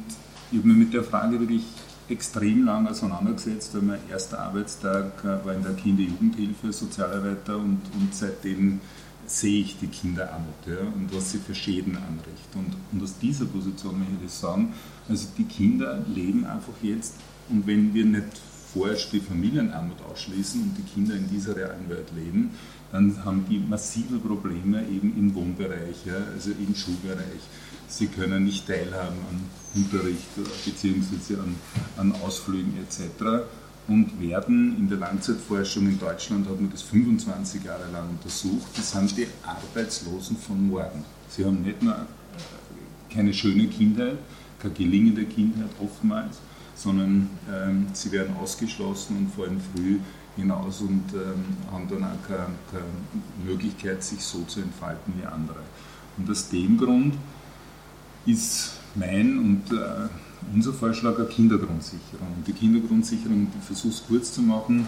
ich habe mich mit der Frage wirklich extrem lange auseinandergesetzt, weil mein erster Arbeitstag war in der Kinder-Jugendhilfe, Sozialarbeiter und seitdem sehe ich die Kinderarmut, ja, und was sie für Schäden anrichtet. Und aus dieser Position möchte ich sagen, also die Kinder leben einfach jetzt, und wenn wir nicht vorerst die Familienarmut ausschließen und die Kinder in dieser realen Welt leben, dann haben die massive Probleme eben im Wohnbereich, ja, also im Schulbereich. Sie können nicht teilhaben an Unterricht bzw. an Ausflügen etc. und werden in der Langzeitforschung in Deutschland, hat man das 25 Jahre lang untersucht, das sind die Arbeitslosen von morgen. Sie haben nicht nur keine schöne Kindheit, keine gelingende Kindheit oftmals, sondern sie werden ausgeschlossen und fallen früh hinaus und haben dann auch keine Möglichkeit, sich so zu entfalten wie andere. Und aus dem Grund ist mein und unser Vorschlag eine Kindergrundsicherung. Und die Kindergrundsicherung, ich versuche es kurz zu machen,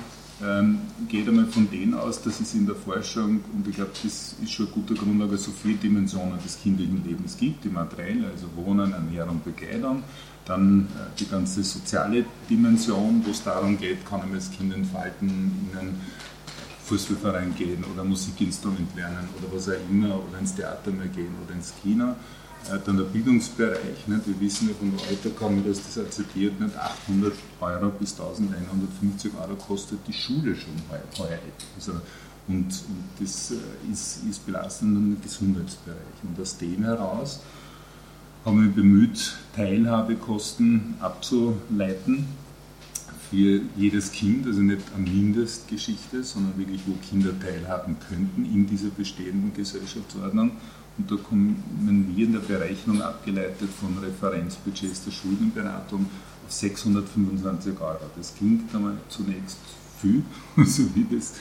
geht einmal von denen aus, dass es in der Forschung, und ich glaube, das ist schon eine gute Grundlage, so viele Dimensionen des kindlichen Lebens gibt, die materielle, also Wohnen, Ernährung, Bekleidung, dann die ganze soziale Dimension, wo es darum geht, kann ich mich als Kind entfalten, in einen Fußballverein gehen oder Musikinstrument lernen oder was auch immer, oder ins Theater mehr gehen oder ins Kino. Dann der Bildungsbereich, nicht? Wir wissen ja von der Alterkammer, dass das auch zitiert, nicht? 800 Euro bis 1150 Euro kostet die Schule schon heuer. Also, und das ist belastend im Gesundheitsbereich. Und aus dem heraus haben wir bemüht, Teilhabekosten abzuleiten für jedes Kind, also nicht eine Mindestgeschichte, sondern wirklich, wo Kinder teilhaben könnten in dieser bestehenden Gesellschaftsordnung. Und da kommen wir in der Berechnung, abgeleitet von Referenzbudgets der Schuldenberatung, auf 625 Euro. Das klingt einmal zunächst viel, so wie das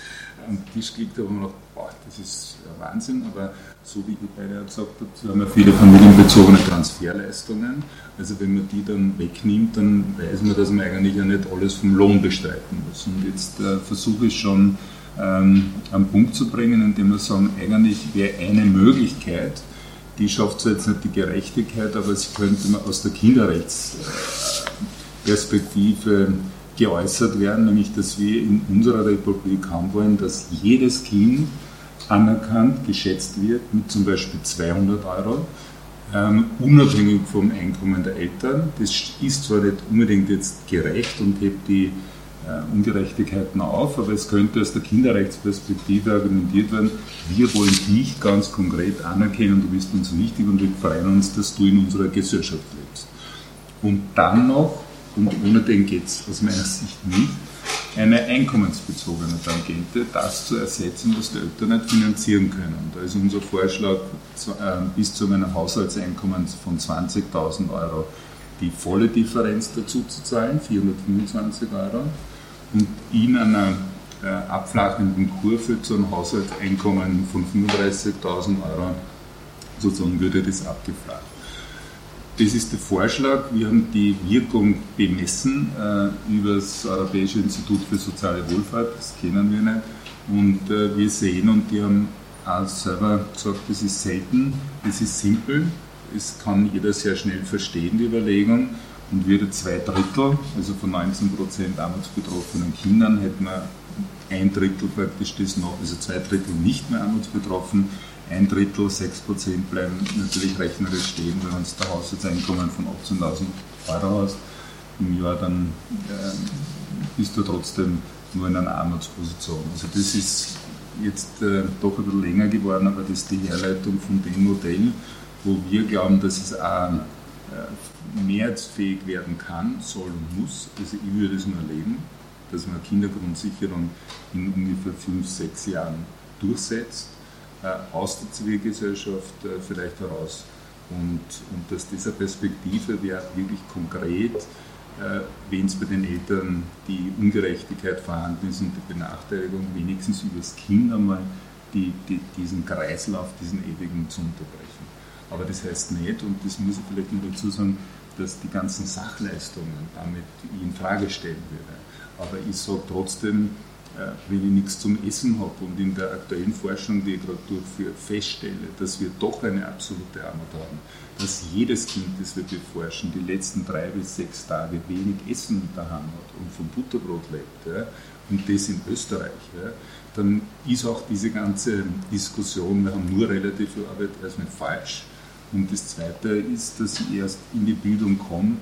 am Tisch klingt, aber man dachte, boah, das ist Wahnsinn. Aber so wie ihr beide gesagt habt, wir haben ja viele familienbezogene Transferleistungen. Also wenn man die dann wegnimmt, dann weiß man, dass man eigentlich ja nicht alles vom Lohn bestreiten muss. Und jetzt versuche ich schon, am Punkt zu bringen, indem wir sagen, eigentlich wäre eine Möglichkeit, die schafft zwar jetzt nicht die Gerechtigkeit, aber es könnte mal aus der Kinderrechtsperspektive geäußert werden, nämlich, dass wir in unserer Republik haben wollen, dass jedes Kind anerkannt, geschätzt wird mit zum Beispiel 200 Euro, unabhängig vom Einkommen der Eltern. Das ist zwar nicht unbedingt jetzt gerecht und hebt die Ungerechtigkeiten auf, aber es könnte aus der Kinderrechtsperspektive argumentiert werden, wir wollen dich ganz konkret anerkennen, du bist uns wichtig und wir freuen uns, dass du in unserer Gesellschaft lebst. Und dann noch, und ohne den geht es aus meiner Sicht nicht, eine einkommensbezogene Tangente, das zu ersetzen, was die Eltern nicht finanzieren können. Da ist unser Vorschlag, bis zu einem Haushaltseinkommen von 20.000 Euro die volle Differenz dazu zu zahlen, 425 Euro, und in einer abflachenden Kurve zu einem Haushaltseinkommen von 35.000 Euro, sozusagen würde das abgeflacht. Das ist der Vorschlag. Wir haben die Wirkung bemessen über das Europäische Institut für Soziale Wohlfahrt, das kennen wir nicht, und wir sehen, und die haben auch selber gesagt, das ist selten, das ist simpel. Es kann jeder sehr schnell verstehen, die Überlegung, und würde 2/3, also von 19% armutsbetroffenen Kindern, hätten wir 1/3 praktisch das noch, also 2/3 nicht mehr armutsbetroffen, 1/3, 6% bleiben natürlich rechnerisch stehen, wenn man das Haushaltseinkommen von 18.000 Euro hast im Jahr, dann bist du trotzdem nur in einer Armutsposition. Also das ist jetzt doch ein bisschen länger geworden, aber das ist die Herleitung von dem Modell, wo wir glauben, dass es auch mehrheitsfähig werden kann, soll und muss. Also ich würde es nur erleben, dass man Kindergrundsicherung in ungefähr 5-6 Jahren durchsetzt, aus der Zivilgesellschaft vielleicht heraus und aus dieser Perspektive wäre wirklich konkret, wenn es bei den Eltern die Ungerechtigkeit vorhanden ist und die Benachteiligung, wenigstens über das Kind einmal diesen Kreislauf, diesen ewigen zu unterbrechen. Aber das heißt nicht, und das muss ich vielleicht noch dazu sagen, dass die ganzen Sachleistungen damit in Frage stellen würde. Aber ich sage trotzdem, wenn ich nichts zum Essen habe und in der aktuellen Forschung, die ich gerade durchführe, feststelle, dass wir doch eine absolute Armut haben, dass jedes Kind, das wir beforschen, die letzten 3 bis 6 Tage wenig Essen daheim hat und vom Butterbrot lebt, ja, und das in Österreich, ja, dann ist auch diese ganze Diskussion, wir haben nur relative Arbeit, erstmal falsch. Und das Zweite ist, dass ich erst in die Bildung komme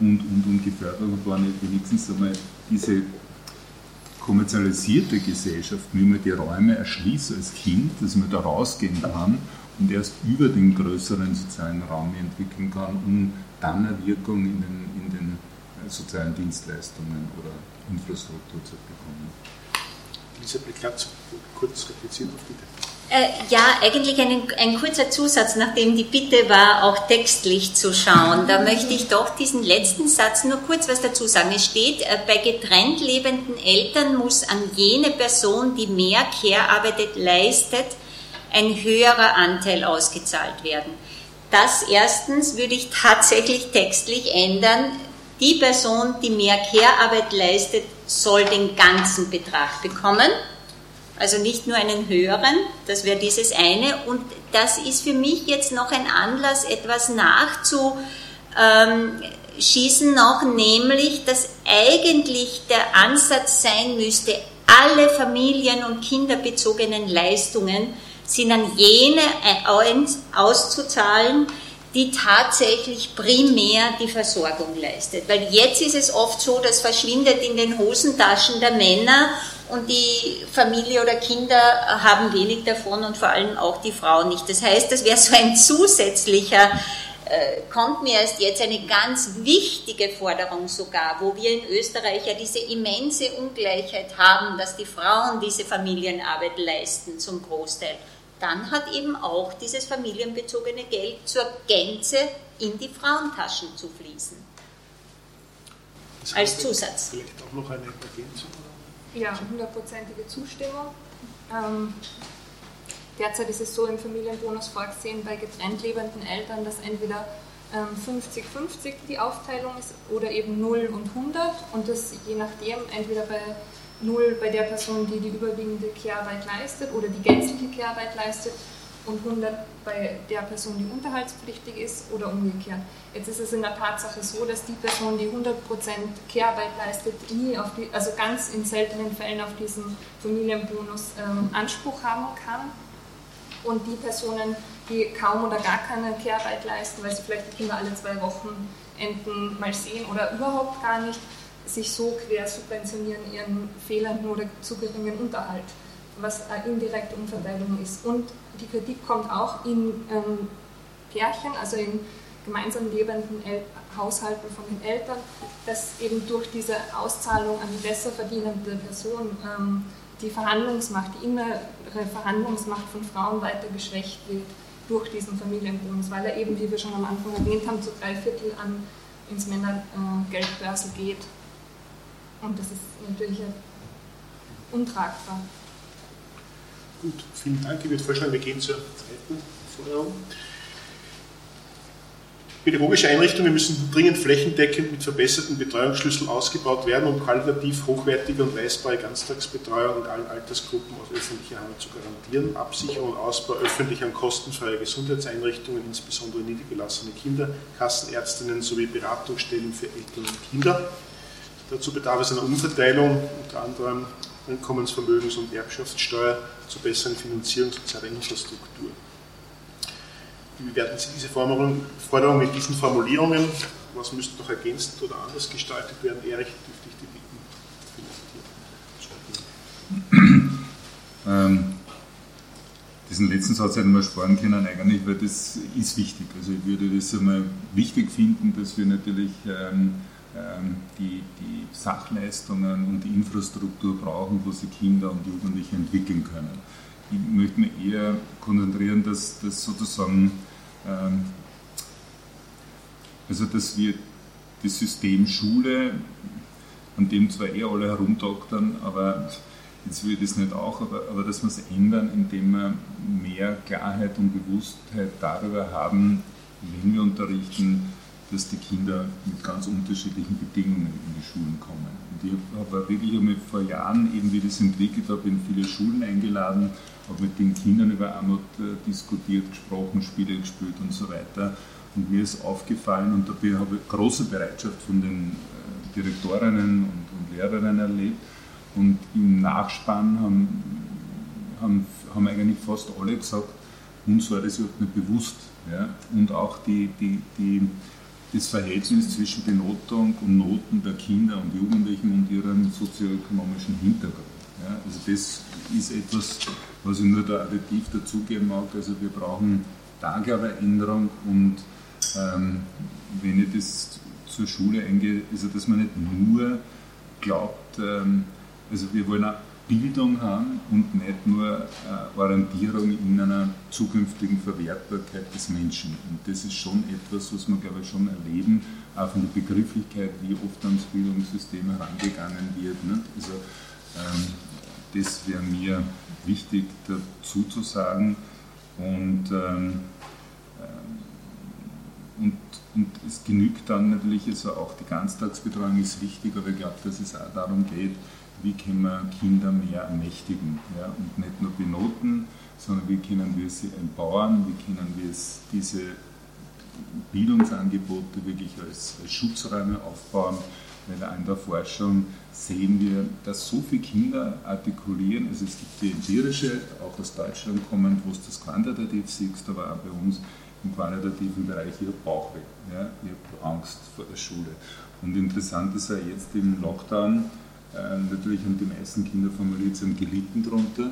und gefördert war nicht wenigstens einmal diese kommerzialisierte Gesellschaft, wie man die Räume erschließt als Kind, dass man da rausgehen kann und erst über den größeren sozialen Raum entwickeln kann, um dann eine Wirkung in den sozialen Dienstleistungen oder Infrastruktur zu bekommen. Elisabeth Klatzer, kurz replizieren auf bitte. Eigentlich ein kurzer Zusatz, nachdem die Bitte war, auch textlich zu schauen. Da möchte ich doch diesen letzten Satz nur kurz was dazu sagen. Es steht, bei getrennt lebenden Eltern muss an jene Person, die mehr Care-Arbeit leistet, ein höherer Anteil ausgezahlt werden. Das erstens würde ich tatsächlich textlich ändern. Die Person, die mehr Care-Arbeit leistet, soll den ganzen Betrag bekommen, also nicht nur einen höheren, das wäre dieses eine. Und das ist für mich jetzt noch ein Anlass, etwas nachzuschießen noch, nämlich, dass eigentlich der Ansatz sein müsste, alle familien- und kinderbezogenen Leistungen sind an jene auszuzahlen, die tatsächlich primär die Versorgung leistet. Weil jetzt ist es oft so, das verschwindet in den Hosentaschen der Männer und die Familie oder Kinder haben wenig davon und vor allem auch die Frau nicht. Das heißt, das wäre so ein zusätzlicher, kommt mir erst jetzt eine ganz wichtige Forderung sogar, wo wir in Österreich ja diese immense Ungleichheit haben, dass die Frauen diese Familienarbeit leisten zum Großteil. Dann hat eben auch dieses familienbezogene Geld zur Gänze in die Frauentaschen zu fließen. Als Zusatz. Vielleicht auch noch eine Ergänzung? Ja, 100%ige Zustimmung. Derzeit ist es so im Familienbonus vorgesehen bei getrennt lebenden Eltern, dass entweder 50-50 die Aufteilung ist oder eben 0 und 100 und das je nachdem entweder bei 0 bei der Person, die die überwiegende Care-Arbeit leistet oder die gänzliche Care-Arbeit leistet und 100 bei der Person, die unterhaltspflichtig ist oder umgekehrt. Jetzt ist es in der Tatsache so, dass die Person, die 100% Care-Arbeit leistet, nie auf die, also ganz in seltenen Fällen auf diesen Familienbonus Anspruch haben kann und die Personen, die kaum oder gar keine Care-Arbeit leisten, weil sie vielleicht die Kinder alle 2 Wochenenden mal sehen oder überhaupt gar nicht, sich so quer subventionieren ihren fehlenden oder zu geringen Unterhalt, was eine indirekte Umverteilung ist. Und die Kritik kommt auch in Pärchen, also in gemeinsam lebenden Haushalten von den Eltern, dass eben durch diese Auszahlung an die besser verdienende Person die Verhandlungsmacht, die innere Verhandlungsmacht von Frauen weiter geschwächt wird durch diesen Familienbonus, weil er eben, wie wir schon am Anfang erwähnt haben, zu 3/4 an ins Männergeldbörsel geht. Und das ist natürlich untragbar. Gut, vielen Dank. Ich würde vorschlagen, wir gehen zur zweiten Forderung. Pädagogische Einrichtungen müssen dringend flächendeckend mit verbesserten Betreuungsschlüsseln ausgebaut werden, um qualitativ hochwertige und leistbare Ganztagsbetreuung in allen Altersgruppen aus öffentlicher Hand zu garantieren. Absicherung und Ausbau öffentlicher und kostenfreier Gesundheitseinrichtungen, insbesondere niedergelassene Kinder, Kassenärztinnen sowie Beratungsstellen für Eltern und Kinder. Dazu bedarf es einer Umverteilung, unter anderem Einkommensvermögens- und Erbschaftssteuer zur besseren Finanzierung sozialer Infrastruktur. Wie bewerten Sie diese Forderung mit diesen Formulierungen? Was müsste noch ergänzt oder anders gestaltet werden? Erich, dürfte ich die bitten. Das diesen letzten Satz hätten wir sparen können eigentlich, weil das ist wichtig. Also ich würde das einmal wichtig finden, dass wir natürlich die Sachleistungen und die Infrastruktur brauchen, wo sich Kinder und Jugendliche entwickeln können. Ich möchte mich eher konzentrieren, dass sozusagen, also dass wir das System Schule, an dem zwar alle herumdoktern, aber jetzt will ich das nicht auch, aber dass wir es ändern, indem wir mehr Klarheit und Bewusstheit darüber haben, wenn wir unterrichten, dass die Kinder mit ganz unterschiedlichen Bedingungen in die Schulen kommen. Und ich habe wirklich vor Jahren, eben wie ich das entwickelt habe, in viele Schulen eingeladen, habe mit den Kindern über Armut diskutiert, gesprochen, Spiele gespielt und so weiter. Und mir ist aufgefallen, und dabei habe ich große Bereitschaft von den Direktorinnen und Lehrerinnen erlebt. Und im Nachspann haben eigentlich fast alle gesagt, uns war das überhaupt nicht bewusst. Ja? Und auch das Verhältnis zwischen Benotung und Noten der Kinder und Jugendlichen und ihrem sozioökonomischen Hintergrund. Ja? Also das ist etwas, was ich nur da additiv dazugeben mag. Also wir brauchen Tageveränderung und wenn ich das zur Schule eingehe, also dass man nicht nur glaubt, also wir wollen auch Bildung haben und nicht nur Orientierung in einer zukünftigen Verwertbarkeit des Menschen. Und das ist schon etwas, was wir, glaube ich, schon erleben, auch von der Begrifflichkeit, wie oft ans Bildungssystem herangegangen wird. Ne? Also das wäre mir wichtig dazu zu sagen. Und es genügt dann natürlich, also auch die Ganztagsbetreuung ist wichtig, aber ich glaube, dass es auch darum geht, wie können wir Kinder mehr ermächtigen, ja? Und nicht nur benoten, sondern wie können wir sie empowern, wie können wir diese Bildungsangebote wirklich als Schutzräume aufbauen, weil auch in der Forschung sehen wir, dass so viele Kinder artikulieren, also es gibt die empirische, auch aus Deutschland kommend, wo es das quantitativ siehst, aber auch bei uns im qualitativen Bereich, ich habe Bauchweh, ja? Ich habe Angst vor der Schule. Und interessant ist ja jetzt im Lockdown, natürlich haben die meisten Kinder von Mauritius gelitten darunter,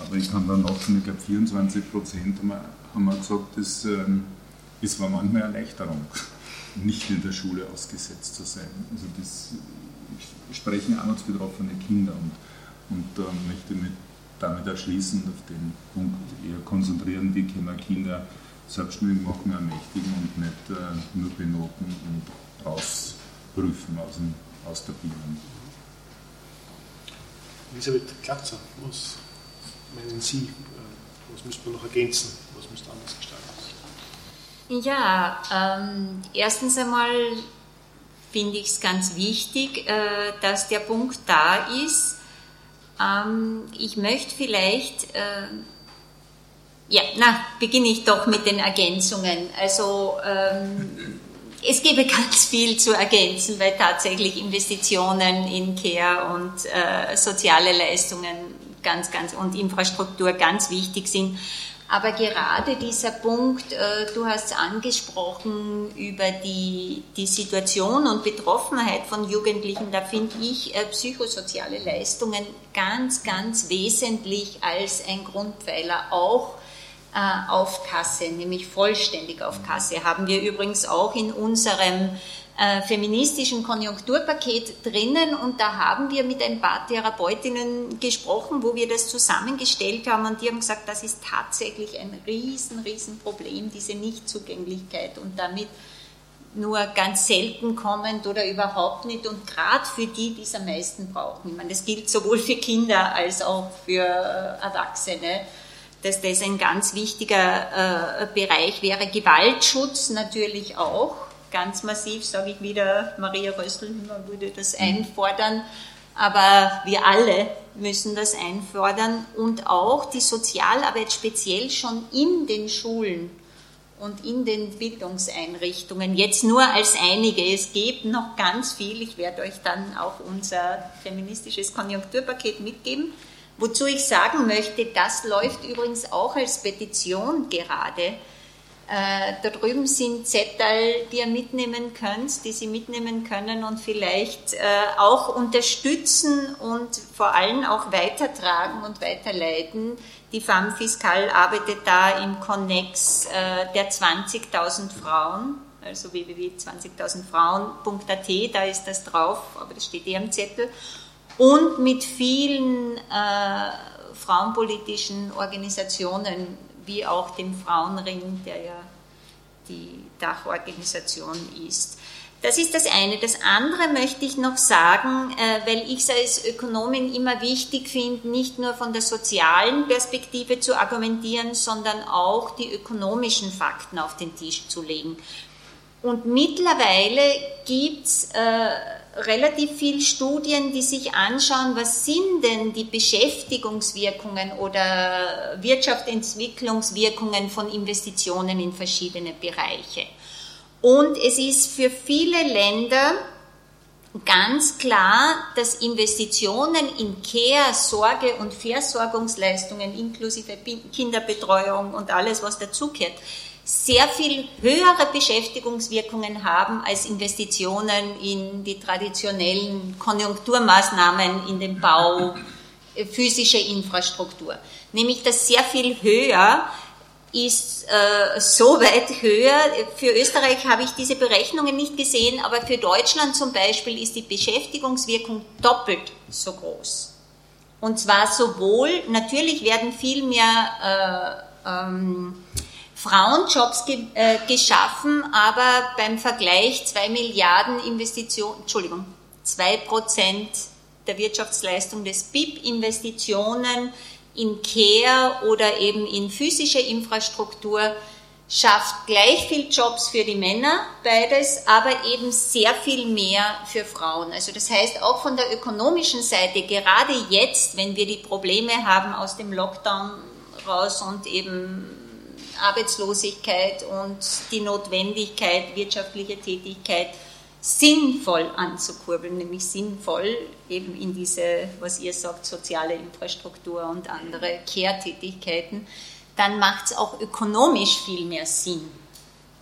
aber ich kann dann noch, ich glaube 24% haben wir gesagt, das war manchmal eine Erleichterung, nicht in der Schule ausgesetzt zu sein. Also das sprechen armutsbetroffene Kinder und da möchte ich mich damit erschließen, auf den Punkt eher konzentrieren, wie können wir Kinder selbstständig machen, ermächtigen und nicht nur benoten und rausprüfen aus der Bildung. Elisabeth Klatzer, was meinen Sie, was müsste man noch ergänzen, was müsste anders gestaltet werden? Ja, erstens einmal finde ich es ganz wichtig, dass der Punkt da ist. Ich möchte vielleicht, beginne ich doch mit den Ergänzungen. Also es gäbe ganz viel zu ergänzen, weil tatsächlich Investitionen in Care und soziale Leistungen ganz und Infrastruktur ganz wichtig sind. Aber gerade dieser Punkt, du hast es angesprochen, über die Situation und Betroffenheit von Jugendlichen, da finde ich psychosoziale Leistungen ganz wesentlich als ein Grundpfeiler, auch auf Kasse, nämlich vollständig auf Kasse. Haben wir übrigens auch in unserem feministischen Konjunkturpaket drinnen und da haben wir mit ein paar Therapeutinnen gesprochen, wo wir das zusammengestellt haben und die haben gesagt, das ist tatsächlich ein riesen Problem, diese Nichtzugänglichkeit und damit nur ganz selten kommend oder überhaupt nicht und gerade für die es am meisten brauchen. Ich meine, das gilt sowohl für Kinder als auch für Erwachsene, dass das ein ganz wichtiger Bereich wäre. Gewaltschutz natürlich auch. Ganz massiv, sage ich wieder, Maria Rösl-Hümer würde das einfordern, aber wir alle müssen das einfordern und auch die Sozialarbeit speziell schon in den Schulen und in den Bildungseinrichtungen, jetzt nur als einige, es gibt noch ganz viel, ich werde euch dann auch unser feministisches Konjunkturpaket mitgeben, wozu ich sagen möchte, das läuft übrigens auch als Petition gerade, Da drüben sind Zettel, die ihr mitnehmen könnt, die Sie mitnehmen können und vielleicht auch unterstützen und vor allem auch weitertragen und weiterleiten. Die Femfiskal arbeitet da im Konnex der 20.000 Frauen, also www.20.000frauen.at, da ist das drauf, aber das steht eher am Zettel. Und mit vielen frauenpolitischen Organisationen, wie auch dem Frauenring, der ja die Dachorganisation ist. Das ist das eine. Das andere möchte ich noch sagen, weil ich es als Ökonomin immer wichtig finde, nicht nur von der sozialen Perspektive zu argumentieren, sondern auch die ökonomischen Fakten auf den Tisch zu legen. Und mittlerweile gibt es relativ viele Studien, die sich anschauen, was sind denn die Beschäftigungswirkungen oder Wirtschaftsentwicklungswirkungen von Investitionen in verschiedene Bereiche. Und es ist für viele Länder ganz klar, dass Investitionen in Care-, Sorge- und Versorgungsleistungen inklusive Kinderbetreuung und alles, was dazugehört, sehr viel höhere Beschäftigungswirkungen haben als Investitionen in die traditionellen Konjunkturmaßnahmen, in den Bau physischer Infrastruktur. Nämlich, dass sehr viel höher ist, so weit höher. Für Österreich habe ich diese Berechnungen nicht gesehen, aber für Deutschland zum Beispiel ist die Beschäftigungswirkung doppelt so groß. Und zwar sowohl, natürlich werden viel mehr Frauenjobs geschaffen, aber beim Vergleich 2% der Wirtschaftsleistung des BIP Investitionen in Care oder eben in physische Infrastruktur schafft gleich viel Jobs für die Männer, beides, aber eben sehr viel mehr für Frauen. Also das heißt auch von der ökonomischen Seite, gerade jetzt, wenn wir die Probleme haben aus dem Lockdown raus und eben Arbeitslosigkeit und die Notwendigkeit, wirtschaftliche Tätigkeit sinnvoll anzukurbeln, nämlich sinnvoll eben in diese, was ihr sagt, soziale Infrastruktur und andere Care-Tätigkeiten, dann macht es auch ökonomisch viel mehr Sinn,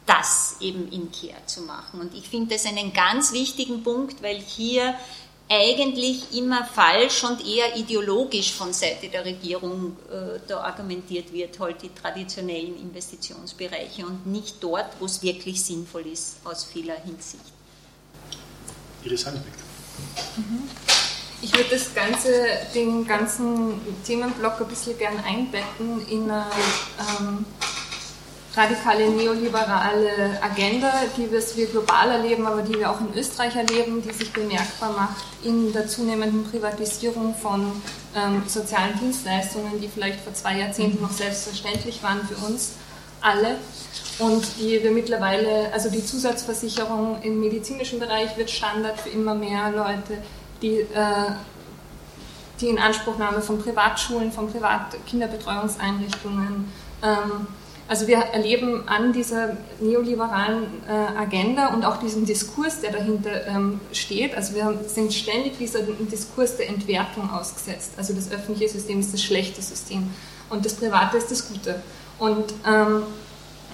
das eben in Care zu machen. Und ich finde das einen ganz wichtigen Punkt, weil hier eigentlich immer falsch und eher ideologisch von Seite der Regierung da argumentiert wird, halt die traditionellen Investitionsbereiche und nicht dort, wo es wirklich sinnvoll ist, aus vieler Hinsicht. Iris Hanebeck. Ich würde den ganzen Themenblock ein bisschen gern einbetten in eine radikale neoliberale Agenda, die wir global erleben, aber die wir auch in Österreich erleben, die sich bemerkbar macht in der zunehmenden Privatisierung von sozialen Dienstleistungen, die vielleicht vor 2 Jahrzehnten noch selbstverständlich waren für uns alle und die wir mittlerweile, also die Zusatzversicherung im medizinischen Bereich wird Standard für immer mehr Leute, die Inanspruchnahme von Privatschulen, von Privatkinderbetreuungseinrichtungen. Also wir erleben an dieser neoliberalen Agenda und auch diesem Diskurs, der dahinter steht, also wir sind ständig diesem Diskurs der Entwertung ausgesetzt. Also das öffentliche System ist das schlechte System und das private ist das Gute. Und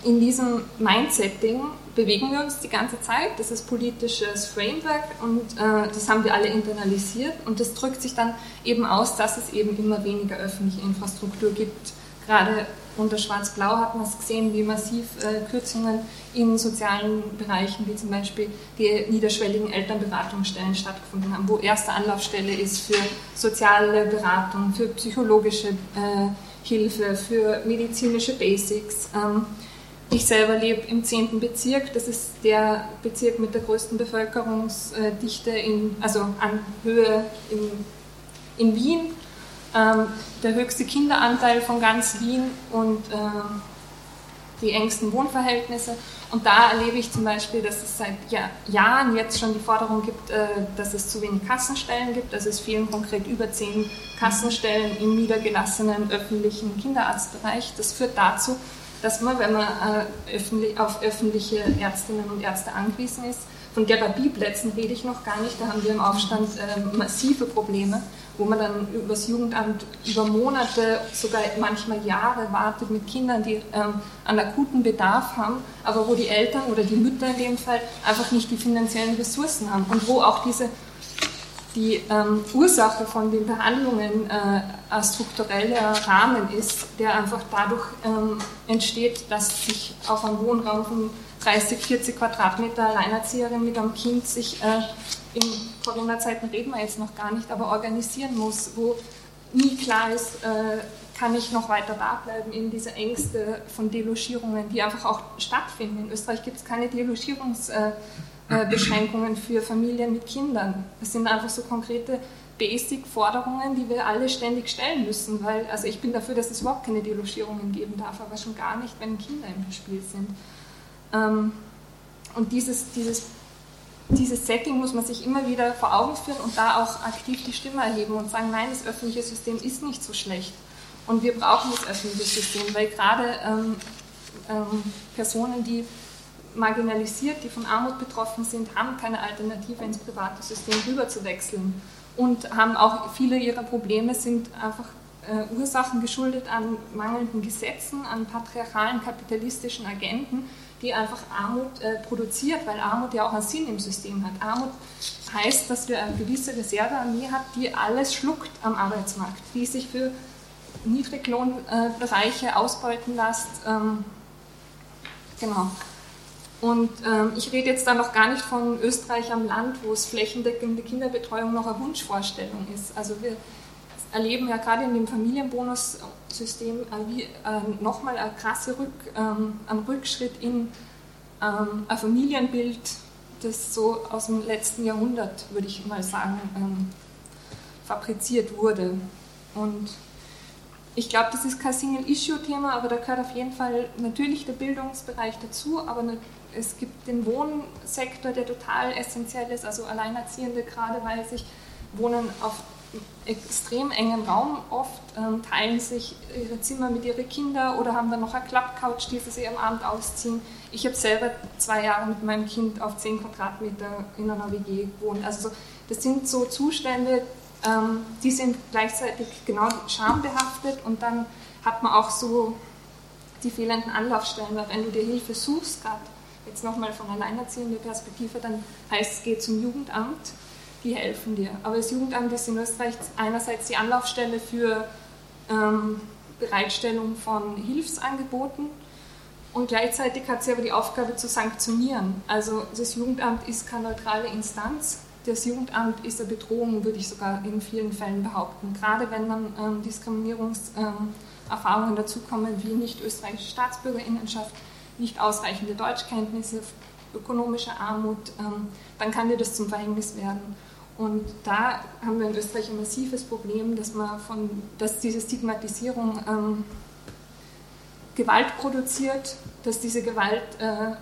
in diesem Mindsetting bewegen wir uns die ganze Zeit. Das ist politisches Framework und das haben wir alle internalisiert. Und das drückt sich dann eben aus, dass es eben immer weniger öffentliche Infrastruktur gibt, gerade unter Schwarz-Blau hat man es gesehen, wie massiv Kürzungen in sozialen Bereichen, wie zum Beispiel die niederschwelligen Elternberatungsstellen stattgefunden haben, wo erste Anlaufstelle ist für soziale Beratung, für psychologische Hilfe, für medizinische Basics. Ich selber lebe im 10. Bezirk, das ist der Bezirk mit der größten Bevölkerungsdichte, also an Höhe in Wien. Der höchste Kinderanteil von ganz Wien und die engsten Wohnverhältnisse. Und da erlebe ich zum Beispiel, dass es seit Jahren jetzt schon die Forderung gibt, dass es zu wenig Kassenstellen gibt. Also es fehlen konkret über 10 Kassenstellen im niedergelassenen öffentlichen Kinderarztbereich. Das führt dazu, dass man, wenn man auf öffentliche Ärztinnen und Ärzte angewiesen ist, von Therapieplätzen rede ich noch gar nicht, da haben wir im Aufstand massive Probleme. wo man dann übers Jugendamt über Monate, sogar manchmal Jahre wartet mit Kindern, die einen akuten Bedarf haben, aber wo die Eltern oder die Mütter in dem Fall einfach nicht die finanziellen Ressourcen haben und wo auch die Ursache von den Behandlungen ein struktureller Rahmen ist, der einfach dadurch entsteht, dass sich auf einem Wohnraum von 30, 40 Quadratmeter Alleinerzieherin mit einem Kind sich in Corona-Zeiten reden wir jetzt noch gar nicht, aber organisieren muss, wo nie klar ist, kann ich noch weiter da bleiben, eben diese Ängste von Delogierungen, die einfach auch stattfinden. In Österreich gibt es keine Delogierungsbeschränkungen für Familien mit Kindern. Das sind einfach so konkrete Basic-Forderungen, die wir alle ständig stellen müssen, weil, also ich bin dafür, dass es überhaupt keine Delogierungen geben darf, aber schon gar nicht, wenn Kinder im Spiel sind. Und dieses Setting muss man sich immer wieder vor Augen führen und da auch aktiv die Stimme erheben und sagen, nein, das öffentliche System ist nicht so schlecht und wir brauchen das öffentliche System, weil gerade Personen, die marginalisiert, die von Armut betroffen sind, haben keine Alternative ins private System rüberzuwechseln und haben auch viele ihrer Probleme sind einfach Ursachen geschuldet an mangelnden Gesetzen, an patriarchalen kapitalistischen Agenten, die einfach Armut produziert, weil Armut ja auch einen Sinn im System hat. Armut heißt, dass wir eine gewisse Reservearmee haben, die alles schluckt am Arbeitsmarkt, die sich für Niedriglohnbereiche ausbeuten lässt. Genau. Und ich rede jetzt dann noch gar nicht von Österreich am Land, wo es flächendeckende Kinderbetreuung noch eine Wunschvorstellung ist. Also wir erleben ja gerade in dem Familienbonussystem nochmal einen krassen Rückschritt in ein Familienbild, das so aus dem letzten Jahrhundert, würde ich mal sagen, fabriziert wurde. Und ich glaube, das ist kein Single-Issue-Thema, aber da gehört auf jeden Fall natürlich der Bildungsbereich dazu, aber es gibt den Wohnsektor, der total essentiell ist, also Alleinerziehende gerade, weil sich Wohnen auf extrem engen Raum oft, teilen sich ihre Zimmer mit ihren Kindern oder haben dann noch eine Klappcouch, die sie am Abend ausziehen. Ich habe selber 2 Jahre mit meinem Kind auf 10 Quadratmeter in einer WG gewohnt. Also das sind so Zustände, die sind gleichzeitig genau schambehaftet und dann hat man auch so die fehlenden Anlaufstellen, weil wenn du dir Hilfe suchst, gerade jetzt nochmal von alleinerziehender Perspektive, dann heißt es, geh zum Jugendamt. Die helfen dir. Aber das Jugendamt ist in Österreich einerseits die Anlaufstelle für Bereitstellung von Hilfsangeboten und gleichzeitig hat sie aber die Aufgabe zu sanktionieren. Also das Jugendamt ist keine neutrale Instanz. Das Jugendamt ist eine Bedrohung, würde ich sogar in vielen Fällen behaupten. Gerade wenn dann Diskriminierungserfahrungen dazukommen, wie nicht österreichische StaatsbürgerInnenschaft, nicht ausreichende Deutschkenntnisse, ökonomische Armut, dann kann dir das zum Verhängnis werden. Und da haben wir in Österreich ein massives Problem, dass diese Stigmatisierung Gewalt produziert, dass diese Gewalt,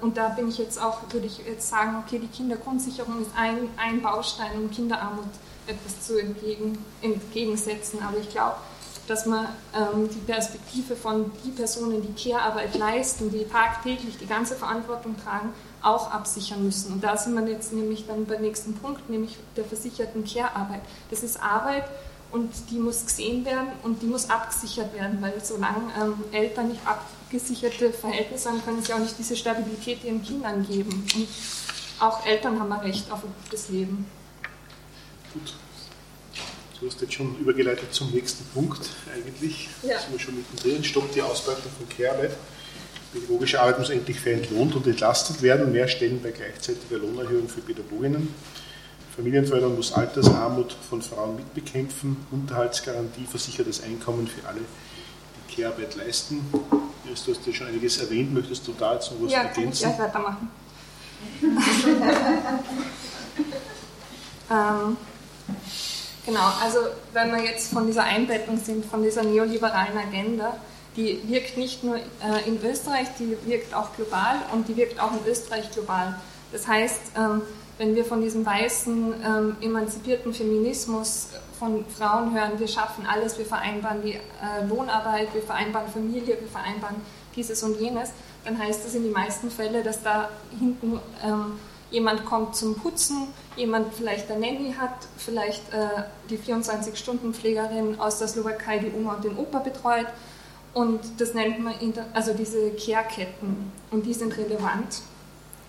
und da bin ich jetzt auch, würde ich jetzt sagen, okay, die Kindergrundsicherung ist ein Baustein, um Kinderarmut etwas zu entgegensetzen. Aber ich glaube, dass man die Perspektive von die Personen, die Care-Arbeit leisten, die tagtäglich die ganze Verantwortung tragen, auch absichern müssen. Und da sind wir jetzt nämlich dann beim nächsten Punkt, nämlich der versicherten Care-Arbeit. Das ist Arbeit und die muss gesehen werden und die muss abgesichert werden, weil solange Eltern nicht abgesicherte Verhältnisse haben, können sie auch nicht diese Stabilität ihren Kindern geben. Und auch Eltern haben ein Recht auf ein gutes Leben. Gut. Du hast jetzt schon übergeleitet zum nächsten Punkt eigentlich. Ja. Da sind wir schon mittendrin. Stoppt die Ausbeutung von Care-Arbeit. Pädagogische Arbeit muss endlich fair entlohnt und entlastet werden. Mehr Stellen bei gleichzeitiger Lohnerhöhung für Pädagoginnen. Familienförderung muss Altersarmut von Frauen mitbekämpfen. Unterhaltsgarantie, versichertes Einkommen für alle, die Care-Arbeit leisten. Du hast ja schon einiges erwähnt. Möchtest du da jetzt noch was ergänzen? Ja, kann ich weitermachen. Genau, also wenn wir jetzt von dieser Einbettung sind, von dieser neoliberalen Agenda, die wirkt nicht nur in Österreich, die wirkt auch global und die wirkt auch in Österreich global. Das heißt, wenn wir von diesem weißen, emanzipierten Feminismus von Frauen hören, wir schaffen alles, wir vereinbaren die Lohnarbeit, wir vereinbaren Familie, wir vereinbaren dieses und jenes, dann heißt das in den meisten Fällen, dass da hinten jemand kommt zum Putzen, jemand vielleicht ein Nanny hat, vielleicht die 24-Stunden-Pflegerin aus der Slowakei, die Oma und den Opa betreut. Und das nennt man, also diese Care-Ketten, und die sind relevant,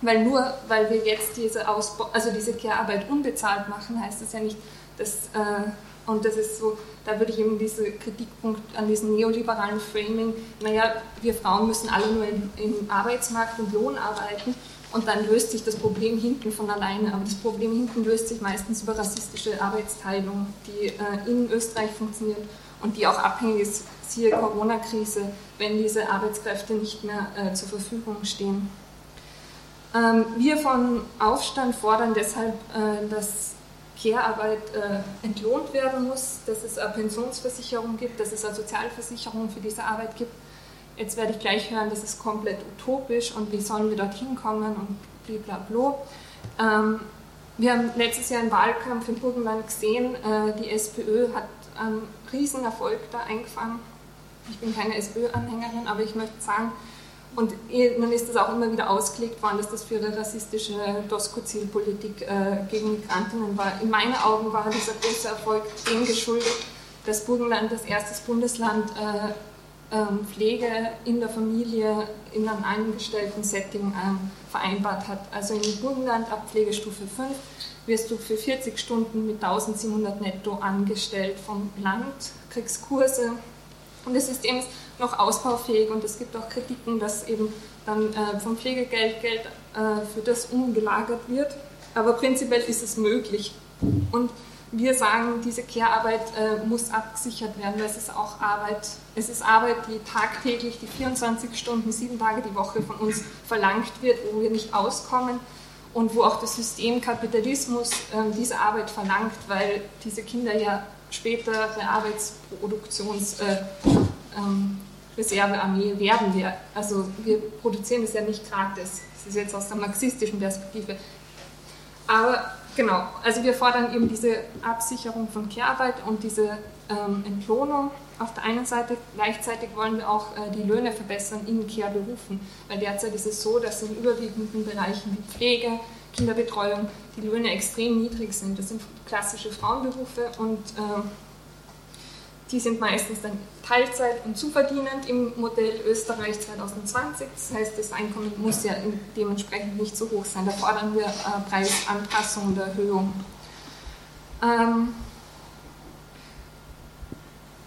weil nur, weil wir jetzt diese Care-Arbeit unbezahlt machen, heißt das ja nicht, dass, und das ist so, da würde ich eben diesen Kritikpunkt an diesem neoliberalen Framing, naja, wir Frauen müssen alle nur im Arbeitsmarkt und Lohn arbeiten und dann löst sich das Problem hinten von alleine, aber das Problem hinten löst sich meistens über rassistische Arbeitsteilung, die in Österreich funktioniert und die auch abhängig ist, siehe Corona-Krise, wenn diese Arbeitskräfte nicht mehr zur Verfügung stehen. Wir von Aufstand fordern deshalb, dass Care-Arbeit entlohnt werden muss, dass es eine Pensionsversicherung gibt, dass es eine Sozialversicherung für diese Arbeit gibt. Jetzt werde ich gleich hören, das ist komplett utopisch und wie sollen wir dorthin kommen und blablabla. Wir haben letztes Jahr im Wahlkampf im Burgenland gesehen, die SPÖ hat einen Riesenerfolg da eingefangen. Ich bin keine SPÖ-Anhängerin, aber ich möchte sagen, und dann ist das auch immer wieder ausgelegt worden, dass das für eine rassistische Doskozil-Politik gegen Migrantinnen war. In meinen Augen war dieser große Erfolg dem geschuldet, dass Burgenland als erstes Bundesland Pflege in der Familie in einem eingestellten Setting vereinbart hat. Also in Burgenland ab Pflegestufe 5 wirst du für 40 Stunden mit 1700 netto angestellt vom Land, kriegst Kurse und das System ist noch ausbaufähig und es gibt auch Kritiken, dass eben dann vom Pflegegeld Geld für das umgelagert wird, aber prinzipiell ist es möglich und wir sagen, diese Care-Arbeit muss abgesichert werden, weil es ist auch Arbeit, es ist Arbeit, die tagtäglich, die 24 Stunden, 7 Tage die Woche von uns verlangt wird, wo wir nicht auskommen und wo auch das System Kapitalismus diese Arbeit verlangt, weil diese Kinder ja später eine Arbeitsproduktions Reservearmee werden wir. Also wir produzieren das ja nicht gratis. Das ist jetzt aus der marxistischen Perspektive. Aber genau, also wir fordern eben diese Absicherung von Care-Arbeit und diese Entlohnung auf der einen Seite. Gleichzeitig wollen wir auch die Löhne verbessern in Care-Berufen. Weil derzeit ist es so, dass in überwiegenden Bereichen wie Pflege, Kinderbetreuung die Löhne extrem niedrig sind. Das sind klassische Frauenberufe und die sind meistens dann Teilzeit und zuverdienend im Modell Österreich 2020. Das heißt, das Einkommen muss ja dementsprechend nicht so hoch sein. Da fordern wir Preisanpassung oder Erhöhung.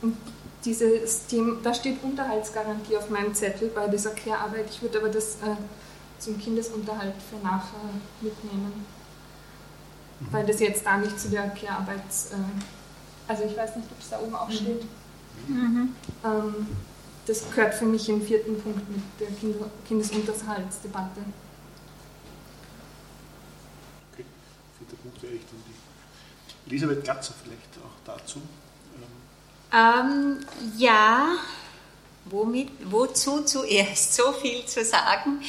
Und dieses Thema, da steht Unterhaltsgarantie auf meinem Zettel bei dieser Care-Arbeit. Ich würde aber das zum Kindesunterhalt für nachher mitnehmen, weil das jetzt da nicht zu der Care-Arbeit also ich weiß nicht, ob es da oben auch steht. Mhm. Das gehört für mich im 4. Punkt mit der Kindesunterhaltsdebatte. Okay, 4. Punkt wäre ich dann die Elisabeth Klatzer vielleicht auch dazu. Ja, wozu zuerst so viel zu sagen?